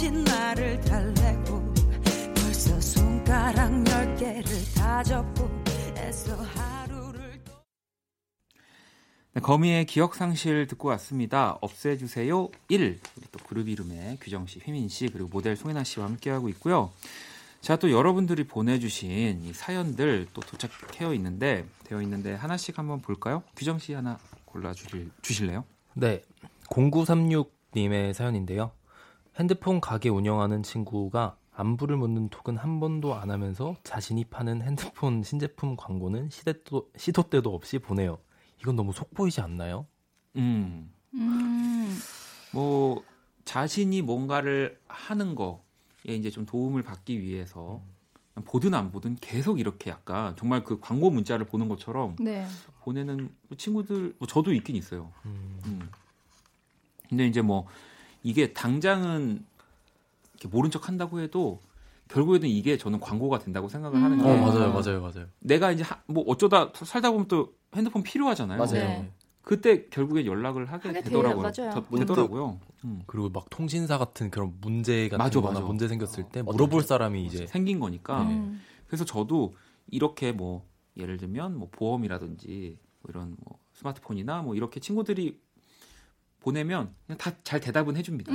미친 나를 달래고 벌써 손가락 10개를 다 접고 애써 하루를 또... 네, 거미의 기억상실 듣고 왔습니다. 없애주세요 1. 우리 또 그루비룸의 규정씨, 휘민씨, 그리고 모델 송혜나씨와 함께하고 있고요. 자, 또 여러분들이 보내주신 이 사연들 또 도착되어 있는데 하나씩 한번 볼까요? 규정씨 하나 골라주실래요? 네, 0936님의 사연인데요. 핸드폰 가게 운영하는 친구가 안부를 묻는 톡은 한 번도 안 하면서 자신이 파는 핸드폰 신제품 광고는 시도 때도 없이 보내요. 이건 너무 속 보이지 않나요? 뭐 자신이 뭔가를 하는 거에 이제 좀 도움을 받기 위해서 보든 안 보든 계속 이렇게 약간 정말 그 광고 문자를 보는 것처럼 네. 보내는 친구들, 뭐 저도 있긴 있어요. 근데 이제 뭐 이게 당장은 이렇게 모른 척 한다고 해도 결국에는 이게 저는 광고가 된다고 생각을 하는 게 맞아요. 내가 이제 뭐 어쩌다 살다 보면 또 핸드폰 필요하잖아요. 맞아요. 네. 그때 결국에 연락을 하게 되더라고요. 그리고 막 통신사 같은 그런 문제가 문제 생겼을 때 물어볼 사람이 이제 생긴 거니까. 그래서 저도 이렇게 뭐 예를 들면 뭐 보험이라든지 뭐 이런 뭐 스마트폰이나 뭐 이렇게 친구들이 보내면 그냥 다 잘 대답은 해줍니다.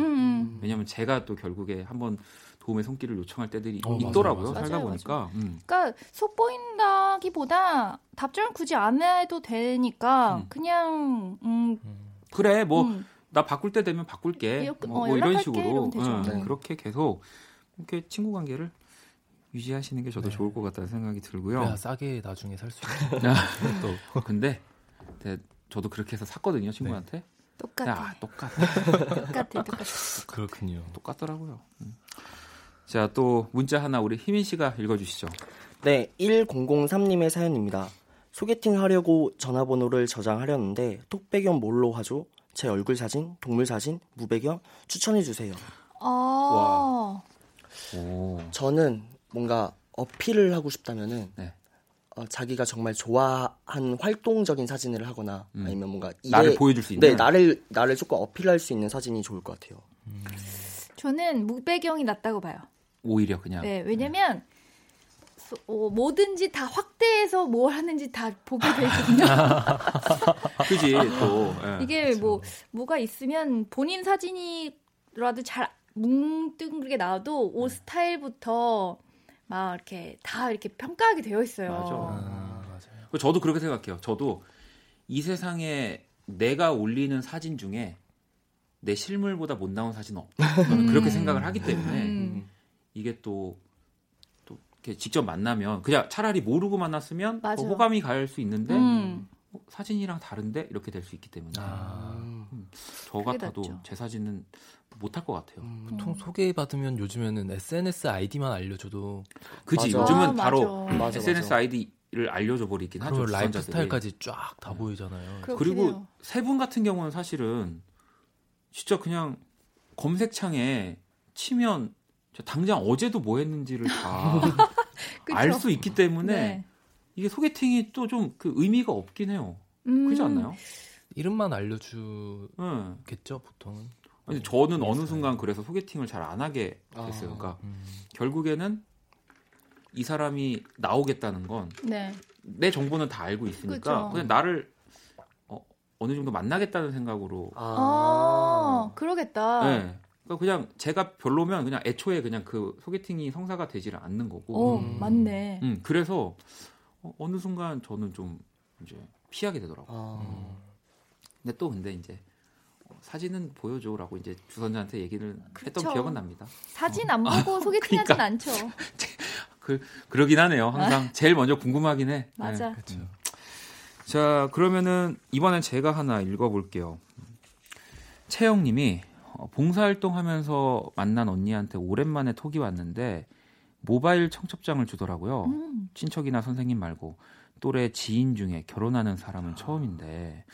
왜냐하면 제가 또 결국에 한번 도움의 손길을 요청할 때들이 있더라고요. 살다 보니까. 그러니까 속 보인다기보다 답장을 굳이 안 해도 되니까 그냥 그래 뭐 나 바꿀 때 되면 바꿀게 뭐 이런 식으로 그렇게 계속 이렇게 친구 관계를 유지하시는 게 저도 좋을 것 같다는 생각이 들고요. 그래야 싸게 나중에 살 수 있어요. 근데 저도 그렇게 해서 샀거든요 친구한테. 네. 똑같아. 그렇군요. 똑같더라고요. 자, 또 문자 하나 우리 희민 씨가 읽어주시죠. 네, 1003님의 사연입니다. 소개팅 하려고 전화번호를 저장하려는데 톡 배경 뭘로 하죠? 제 얼굴 사진, 동물 사진, 무배경 추천해 주세요. 와. 오. 저는 뭔가 어필을 하고 싶다면은. 네. 자기가 정말 좋아하는 활동적인 사진을 하거나 아니면 뭔가 나를 보여줄 수 있는 나를 조금 어필할 수 있는 사진이 좋을 것 같아요. 저는 무배경이 낫다고 봐요. 오히려 그냥 왜냐면 뭐든지 다 확대해서 뭘 하는지 다 보게 되거든요. 그지 또 이게 그렇죠. 뭐가 있으면 본인 사진이라도 잘 뭉뚱그게 나와도 옷 스타일부터 막 이렇게 다 이렇게 평가하게 되어 있어요. 맞아요. 저도 그렇게 생각해요. 저도 이 세상에 내가 올리는 사진 중에 내 실물보다 못 나온 사진은 없다. 저는 그렇게 생각을 하기 때문에 이게 또 이렇게 직접 만나면 그냥 차라리 모르고 만났으면 더 호감이 갈 수 있는데 사진이랑 다른데 이렇게 될 수 있기 때문에 저 같아도 제 사진은 못할 것 같아요. 보통 소개받으면 요즘에는 SNS 아이디만 알려줘도 요즘은 바로 SNS 아이디를 알려줘 버리긴 하죠. 라이프 스타일까지 쫙 다 보이잖아요. 그리고 세 분 같은 경우는 사실은 진짜 그냥 검색창에 치면 당장 어제도 뭐 했는지를 다 알 수 있기 때문에 이게 소개팅이 또 좀 그 의미가 없긴 해요. 그렇지 않나요? 이름만 알려주겠죠 보통은. 근데 저는 어느 순간 그래서 소개팅을 잘 안 하게 됐어요. 그러니까 결국에는 이 사람이 나오겠다는 건 내 정보는 다 알고 있으니까 그냥 나를 어느 정도 만나겠다는 생각으로. 그러겠다. 네. 그러니까 그냥 제가 별로면 그냥 애초에 그냥 그 소개팅이 성사가 되지를 않는 거고. 맞네. 그래서 어느 순간 저는 좀 이제 피하게 되더라고요. 근데 이제. 사진은 보여줘라고 이제 주선자한테 얘기를 했던 기억은 납니다. 사진 안 보고 소개팅하진 않죠. 그러긴 하네요. 항상 제일 먼저 궁금하긴 해. 맞아. 네. 자, 그러면은 이번엔 제가 하나 읽어볼게요. 채영님이 봉사활동하면서 만난 언니한테 오랜만에 톡이 왔는데 모바일 청첩장을 주더라고요. 친척이나 선생님 말고 또래 지인 중에 결혼하는 사람은 처음인데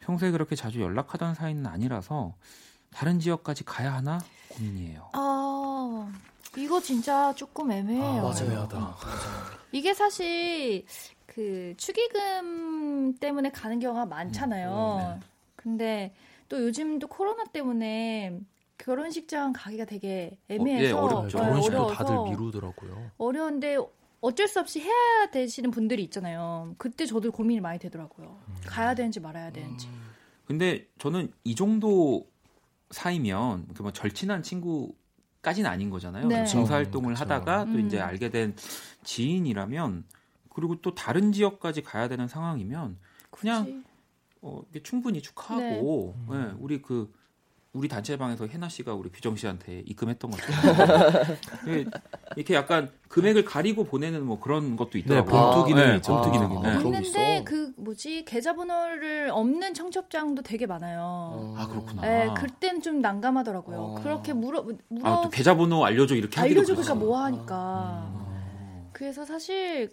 평소에 그렇게 자주 연락하던 사이는 아니라서 다른 지역까지 가야 하나 고민이에요. 이거 진짜 조금 애매해요. 맞아요. 이게 사실 그 축의금 때문에 가는 경우가 많잖아요. 근데 또 요즘도 코로나 때문에 결혼식장 가기가 되게 애매해서 예, 어렵죠. 결혼식도 다들 미루더라고요. 어려운데 어쩔 수 없이 해야 되시는 분들이 있잖아요. 그때 저도 고민이 많이 되더라고요. 가야 되는지 말아야 되는지. 근데 저는 이 정도 사이면 뭐 절친한 친구까지는 아닌 거잖아요. 네. 봉사활동을 그렇죠. 하다가 또 이제 알게 된 지인이라면 그리고 또 다른 지역까지 가야 되는 상황이면 그냥 충분히 축하하고 네. 네, 우리 그 우리 단체방에서 혜나 씨가 우리 규정 씨한테 입금했던 것처럼 이렇게 약간 금액을 가리고 보내는 뭐 그런 것도 있더라고요. 네, 봉투 기능이 있는데 그 뭐지 계좌번호를 없는 청첩장도 되게 많아요. 아 그렇구나. 네, 그때는 좀 난감하더라고요. 그렇게 물어 아, 또 계좌번호 알려줘 이렇게 알려주니까 뭐 하니까. 그래서 사실.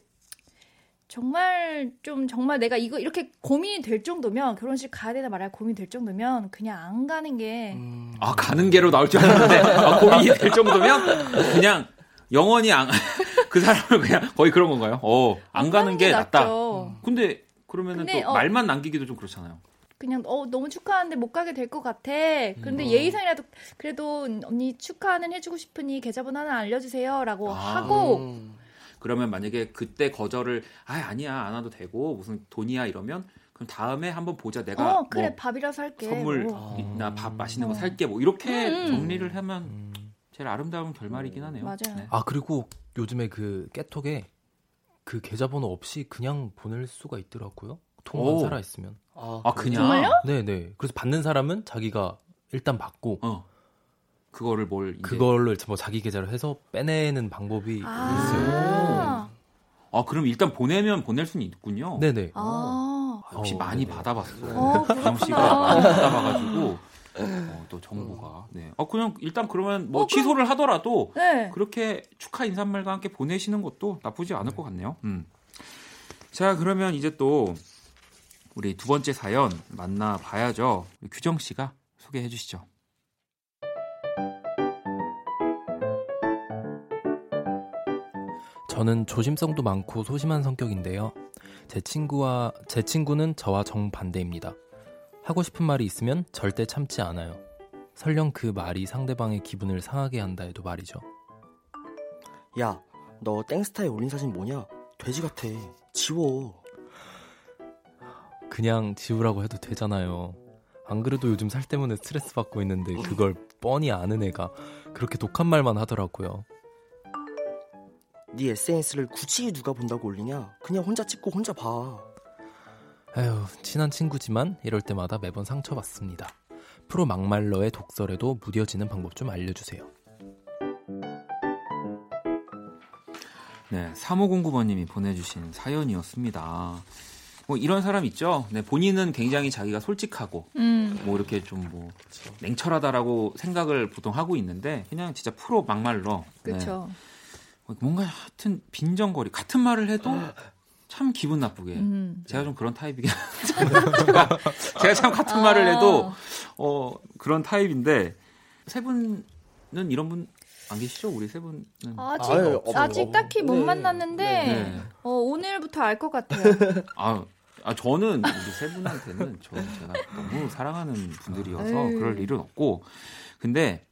정말 좀 정말 내가 이거 이렇게 고민이 될 정도면 결혼식 가야 되나 말아야 고민이 될 정도면 그냥 안 가는 게 아 가는 게로 나올 줄 알았는데 아, 고민이 될 정도면 그냥 영원히 안 그 사람을 그냥 거의 그런 건가요? 어 안 가는 게 낫다. 근데 그러면은 근데, 또 말만 남기기도 좀 그렇잖아요. 그냥 너무 축하하는데 못 가게 될 것 같아. 그런데 예의상이라도 그래도 언니 축하는 해주고 싶으니 계좌번호 하나 알려주세요라고 하고. 그러면 만약에 그때 거절을 아니야 안 와도 되고 무슨 돈이야 이러면 그럼 다음에 한번 보자 내가 그래 뭐 밥이라 살게 선물이나 밥 맛있는 거 살게 뭐 이렇게 정리를 하면 제일 아름다운 결말이긴 하네요. 맞아요. 네. 아 그리고 요즘에 그 깨톡에 그 계좌번호 없이 그냥 보낼 수가 있더라고요. 통만 살아 있으면. 아 그냥. 정말요? 네네. 그래서 받는 사람은 자기가 일단 받고. 그거를 그걸로 뭐 자기 계좌로 해서 빼내는 방법이 있어요. 아 그럼 일단 보내면 보낼 수는 있군요. 네네. 역시 많이 받아봤어요. 규정 씨가 많이 받아봐가지고 또 정보가. 네. 그냥 일단 그러면 뭐 취소를 하더라도 네. 그렇게 축하 인사말과 함께 보내시는 것도 나쁘지 않을 것 같네요. 자 그러면 이제 또 우리 두 번째 사연 만나봐야죠. 규정 씨가 소개해 주시죠. 저는 조심성도 많고 소심한 성격인데요. 제 친구는 저와 정반대입니다. 하고 싶은 말이 있으면 절대 참지 않아요. 설령 그 말이 상대방의 기분을 상하게 한다 해도 말이죠. 야, 너 땡스타에 올린 사진 뭐냐? 돼지 같아. 지워. 그냥 지우라고 해도 되잖아요. 안 그래도 요즘 살 때문에 스트레스 받고 있는데 그걸 뻔히 아는 애가 그렇게 독한 말만 하더라고요. 네 SNS를 굳이 누가 본다고 올리냐? 그냥 혼자 찍고 혼자 봐. 에휴, 친한 친구지만 이럴 때마다 매번 상처받습니다. 프로 막말러의 독설에도 무뎌지는 방법 좀 알려주세요. 네, 3509번님이 보내주신 사연이었습니다. 뭐 이런 사람 있죠. 네, 본인은 굉장히 자기가 솔직하고 뭐 이렇게 좀 뭐 냉철하다라고 생각을 보통 하고 있는데 그냥 진짜 프로 막말러. 그렇죠. 네. 뭔가 하여튼 빈정거리 같은 말을 해도 참 기분 나쁘게 제가 좀 그런 타입이긴 한데 제가 참 같은 말을 해도 그런 타입인데 세 분은 이런 분 안 계시죠? 우리 세 분은 아직 딱히 못 만났는데 네. 오늘부터 알 것 같아요. 저는 우리 세 분한테는 제가 너무 사랑하는 분들이어서 그럴 일은 없고 근데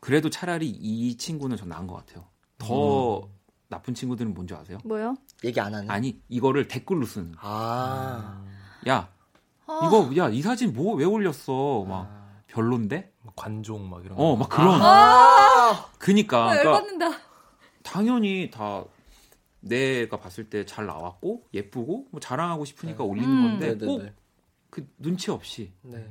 그래도 차라리 이 친구는 전 나은 것 같아요. 더 나쁜 친구들은 뭔지 아세요? 뭐요? 얘기 안 하는? 아니 이거를 댓글로 쓰는. 이 사진 뭐 왜 올렸어? 막 별론데? 관종 막 이런. 막 그런. 그니까. 열받는다. 당연히 다 내가 봤을 때 잘 나왔고 예쁘고 뭐 자랑하고 싶으니까 네. 올리는 건데 꼭 그 눈치 없이. 네.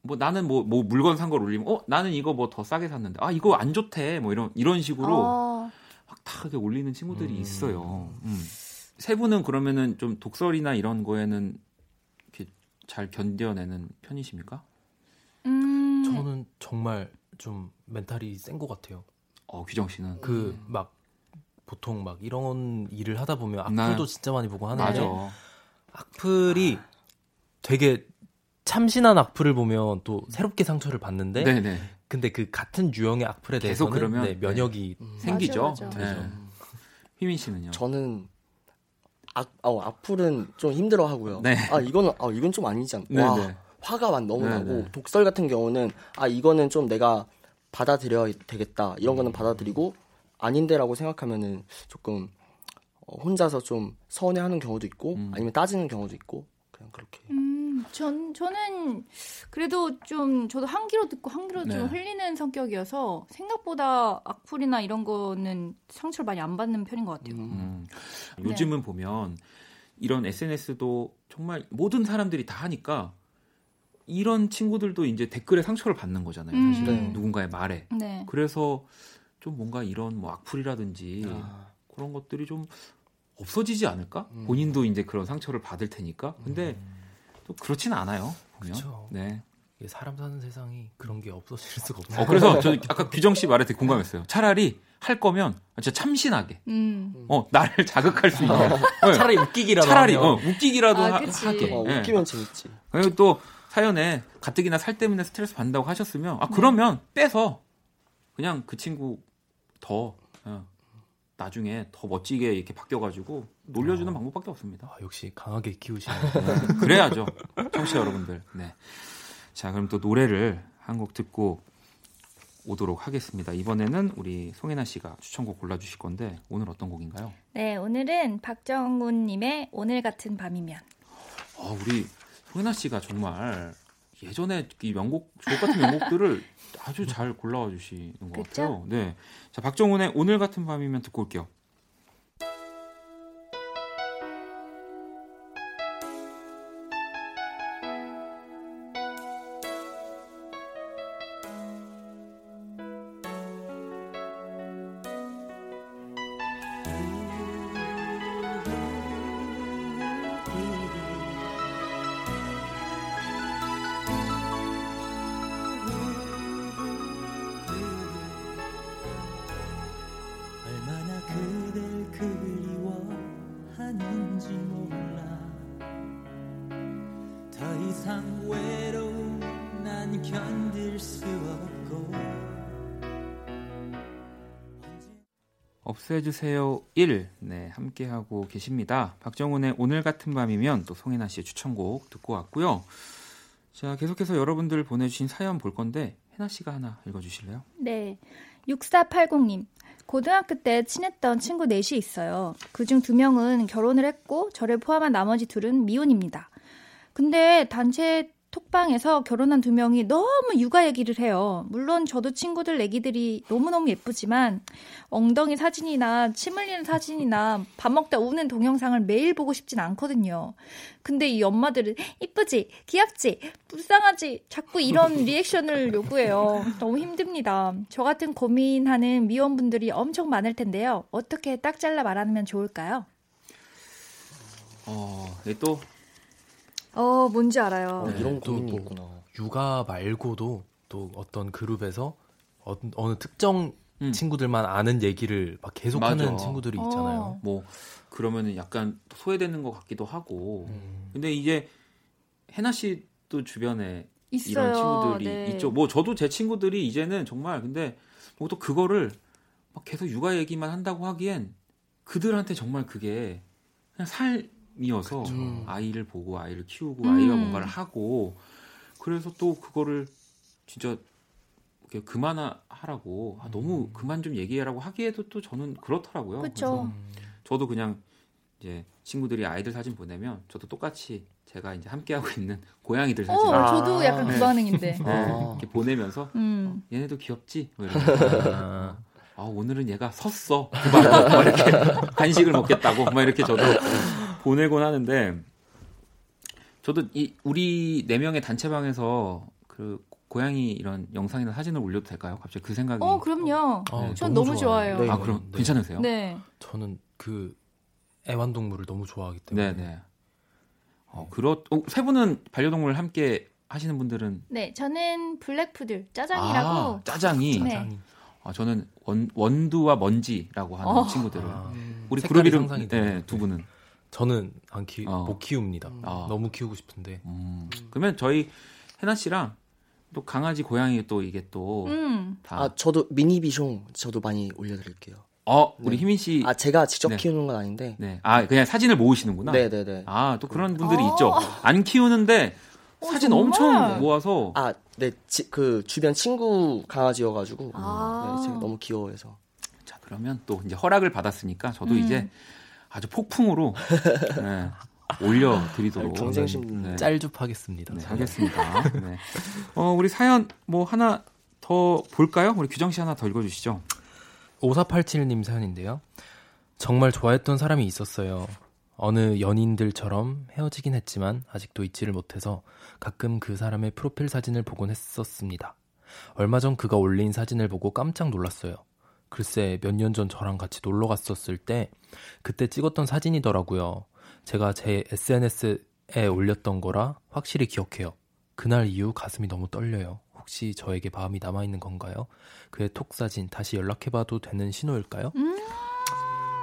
뭐 나는 뭐 물건 산 걸 올리면 나는 이거 뭐 더 싸게 샀는데 이거 안 좋대 뭐 이런 식으로 막 다 이렇게 올리는 친구들이 있어요. 세 분은 그러면은 좀 독설이나 이런 거에는 이렇게 잘 견뎌내는 편이십니까? 저는 정말 좀 멘탈이 센 것 같아요. 규정 씨는 그 막 보통 막 이런 일을 하다 보면 악플도 진짜 많이 보고 하는데 맞아. 악플이 되게 참신한 악플을 보면 또 새롭게 상처를 받는데 네네. 근데 그 같은 유형의 악플에 대해서는 계속 그러면 면역이 생기죠. 맞아. 네. 휘민 씨는요? 저는 악플은 좀 힘들어하고요. 네. 이건 좀 아니지 않나. 화가 너무 나고 독설 같은 경우는 아 이거는 좀 내가 받아들여야 되겠다 이런 거는 받아들이고 아닌데라고 생각하면은 조금 혼자서 좀 서운해하는 경우도 있고 아니면 따지는 경우도 있고 그냥 그렇게. 저는 그래도 좀 저도 한 귀로 듣고 한 귀로 좀 흘리는 성격이어서 생각보다 악플이나 이런 거는 상처를 많이 안 받는 편인 것 같아요. 요즘은 보면 이런 SNS도 정말 모든 사람들이 다 하니까 이런 친구들도 이제 댓글에 상처를 받는 거잖아요. 사실은 누군가의 말에. 네. 그래서 좀 뭔가 이런 뭐 악플이라든지 그런 것들이 좀 없어지지 않을까? 본인도 이제 그런 상처를 받을 테니까. 근데 또 그렇진 않아요. 보면. 그렇죠. 네. 사람 사는 세상이 그런 게 없어질 수가 없어요. 그래서 저 아까 규정 씨 말에 되게 공감했어요. 차라리 할 거면 진짜 참신하게, 나를 자극할 수 있게. 차라리 웃기기라도. 웃기기라도 하게. 웃기면 재밌지. 그리고 또 사연에 가뜩이나 살 때문에 스트레스 받는다고 하셨으면 그러면 빼서 그냥 그 친구 더 나중에 더 멋지게 이렇게 바뀌어가지고 놀려주는 방법밖에 없습니다. 역시 강하게 키우시네요. 그래야죠, 청취자 여러분들. 네. 자, 그럼 또 노래를 한 곡 듣고 오도록 하겠습니다. 이번에는 우리 송혜나 씨가 추천곡 골라주실 건데 오늘 어떤 곡인가요? 네, 오늘은 박정훈님의 오늘 같은 밤이면. 우리 송혜나 씨가 정말 예전에 이 명곡, 조곡 같은 명곡들을 아주 잘 골라와 주시는 것 같아요. 네, 자 박정훈의 오늘 같은 밤이면 듣고 올게요. 없애주세요 1. 네, 함께하고 계십니다. 박정훈의 오늘 같은 밤이면 또 송혜나 씨의 추천곡 듣고 왔고요. 자, 계속해서 여러분들 보내주신 사연 볼 건데 혜나 씨가 하나 읽어주실래요? 네. 6480님. 고등학교 때 친했던 친구 넷이 있어요. 그중 2명은 결혼을 했고 저를 포함한 나머지 2은 미혼입니다. 근데 단체 톡방에서 결혼한 2명이 너무 육아 얘기를 해요. 물론 저도 친구들 애기들이 너무너무 예쁘지만 엉덩이 사진이나 침 흘리는 사진이나 밥 먹다 우는 동영상을 매일 보고 싶진 않거든요. 근데 이 엄마들은 이쁘지? 귀엽지? 불쌍하지? 자꾸 이런 리액션을 요구해요. 너무 힘듭니다. 저 같은 고민하는 미혼분들이 엄청 많을 텐데요. 어떻게 딱 잘라 말하면 좋을까요? 또 뭔지 알아요. 이런 고민이 있구나. 육아 말고도 또 어떤 그룹에서 어느 특정 친구들만 아는 얘기를 막 계속하는 친구들이 있잖아요. 뭐 그러면은 약간 소외되는 것 같기도 하고. 근데 이제 혜나 씨도 주변에 있어요. 이런 친구들이 있죠. 뭐 저도 제 친구들이 이제는 정말 근데 뭐 또 그거를 막 계속 육아 얘기만 한다고 하기엔 그들한테 정말 그게 그냥 삶이어서 그렇죠. 아이를 보고 아이를 키우고 아이가 뭔가를 하고 그래서 또 그거를 진짜 그만하라고 너무 그만 좀 얘기해라고 하기에도 또 저는 그렇더라고요. 그렇죠. 그래서 저도 그냥 이제 친구들이 아이들 사진 보내면 저도 똑같이 제가 이제 함께하고 있는 고양이들 사진. 저도 약간 그 반응인데. 이렇게 보내면서 얘네도 귀엽지? 뭐 이러면서. 오늘은 얘가 섰어. 막 이렇게 간식을 먹겠다고 막 이렇게 저도 보내곤 하는데 저도 우리 4명의 단체방에서 그 고양이 이런 영상이나 사진을 올려도 될까요? 갑자기 그 생각이. 그럼요. 네, 전 너무 좋아해요. 네, 그럼 괜찮으세요? 네. 저는 그 애완동물을 너무 좋아하기 때문에. 네네. 세 분은 반려동물 함께 하시는 분들은? 네, 저는 블랙푸들 짜장이라고. 짜장이. 네. 저는 원두와 먼지라고 하는 친구들을. 우리 그루비룸 두 분은? 저는 못 키웁니다. 너무 키우고 싶은데. 그러면 저희 혜나 씨랑 또 강아지 고양이 또 이게 또 다. 저도 미니 비숑 저도 많이 올려드릴게요. 우리 희민 씨. 제가 직접 키우는 건 아닌데. 네. 그냥 사진을 모으시는구나. 네네네. 또 그런 분들이 있죠. 안 키우는데 사진 정말? 엄청 모아서. 아, 네, 그 주변 친구 강아지여가지고 아. 네, 제가 너무 귀여워해서. 자, 그러면 또 이제 허락을 받았으니까 저도 이제 아주 폭풍으로 네, 올려드리도록. 경쟁심 네. 짤줍하겠습니다. 네, 하겠습니다. 네. 우리 사연 뭐 하나 더 볼까요? 우리 규정 씨 하나 더 읽어주시죠. 5487님 사연인데요. 정말 좋아했던 사람이 있었어요. 어느 연인들처럼 헤어지긴 했지만 아직도 잊지를 못해서 가끔 그 사람의 프로필 사진을 보곤 했었습니다. 얼마 전 그가 올린 사진을 보고 깜짝 놀랐어요. 글쎄 몇 년 전 저랑 같이 놀러 갔었을 때 그때 찍었던 사진이더라고요. 제가 제 SNS에 올렸던 거라 확실히 기억해요. 그날 이후 가슴이 너무 떨려요. 혹시 저에게 마음이 남아있는 건가요? 그의 톡 사진 다시 연락해봐도 되는 신호일까요?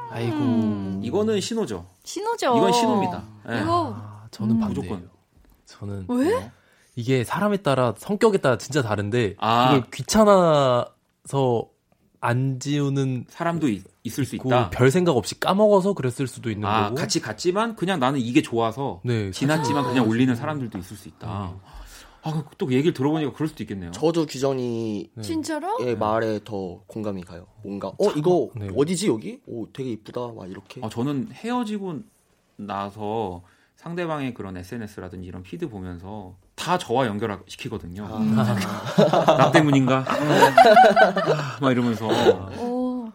아이고 이거는 신호죠. 신호죠. 이건 신호입니다. 네. 아, 저는 반대예요. 무조건. 저는 왜? 이게 사람에 따라 성격에 따라 진짜 다른데 아. 이걸 귀찮아서 안 지우는 사람도 있을 수 있다. 별 생각 없이 까먹어서 그랬을 수도 있는 아, 거고. 같이 갔지만 그냥 나는 이게 좋아서 네, 지났지만 그냥 올리는 사람들도 있을 수 있다. 아, 또 얘기를 들어보니까 그럴 수도 있겠네요. 저도 규정이 네. 진짜로? 예, 말에 더 공감이 가요. 뭔가 이거 네. 어디지 여기? 오, 되게 이쁘다. 와 이렇게. 아, 저는 헤어지고 나서 상대방의 그런 SNS라든지 이런 피드 보면서 다 저와 연결시키거든요. 나 때문인가? 막 이러면서.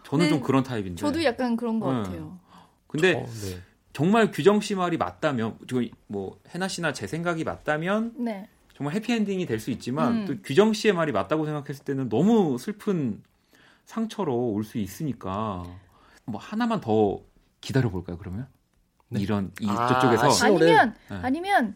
저는 좀 그런 타입인데. 저도 약간 그런 것 같아요. 근데 네. 정말 규정 씨 말이 맞다면, 지금 뭐 해나 씨나 제 생각이 맞다면. 네. 정말 해피엔딩이 될 수 있지만 또 규정 씨의 말이 맞다고 생각했을 때는 너무 슬픈 상처로 올 수 있으니까 뭐 하나만 더 기다려볼까요 그러면? 네. 이런 저쪽에서 아니면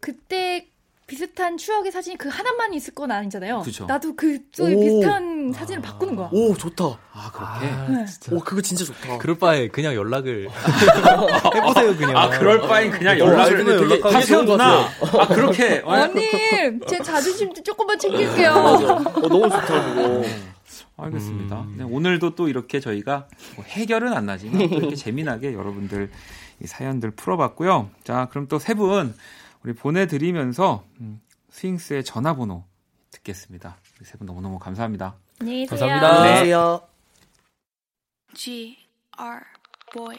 그때 비슷한 추억의 사진이 그 하나만 있을 건 아니잖아요. 그쵸. 나도 그쪽에 비슷한 사진을 바꾸는 거야. 오 좋다. 아 그렇게. 네. 진짜. 오 그거 진짜 좋다. 그럴 바에 그냥 연락을 해보세요 그냥. 아 그럴 바엔 그냥 연락을 하세요구나. 아 그렇게. 언니 제 자존심도 조금만 챙길게요. 너무 좋다 그거. 알겠습니다. 네, 오늘도 또 이렇게 저희가 뭐 해결은 안 나지만 이렇게 재미나게 여러분들 이 사연들 풀어봤고요. 자 그럼 또 세 분. 우리 보내드리면서 스윙스의 전화번호 듣겠습니다. 우리 세 분 너무너무 감사합니다. 안녕히 계세요. 감사합니다. 안녕히 계세요. GR Boy.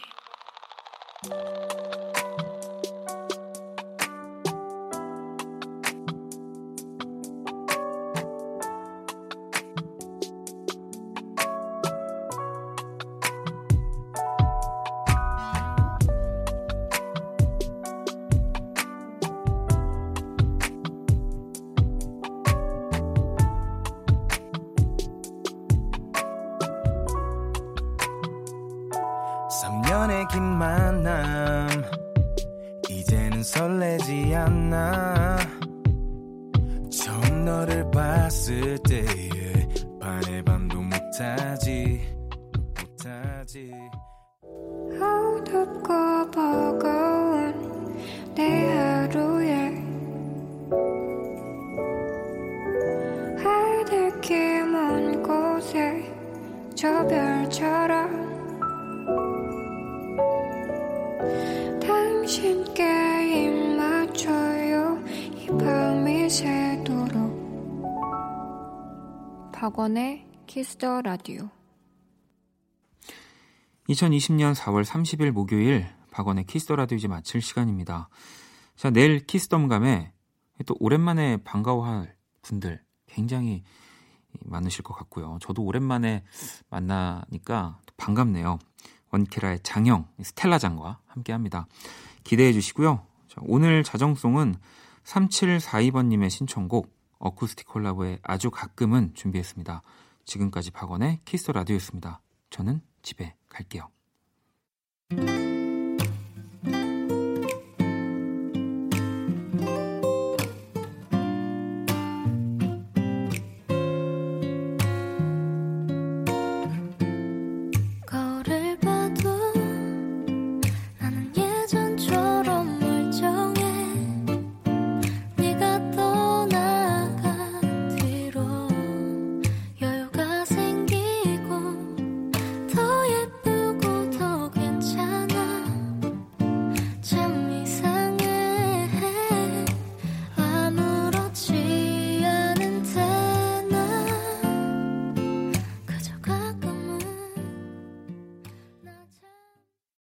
박원의 키스 더 라디오. 2020년 4월 30일 목요일 박원의 키스 더 라디오 이제 마칠 시간입니다. 자, 내일 키스 덤감에 또 오랜만에 반가워할 분들 굉장히 많으실 것 같고요. 저도 오랜만에 만나니까 반갑네요. 원키라의 장영, 스텔라 장과 함께합니다. 기대해 주시고요. 자, 오늘 자정송은 3742번님의 신청곡 어쿠스틱 콜라보의 아주 가끔은 준비했습니다. 지금까지 박원의 키스 라디오였습니다. 저는 집에 갈게요.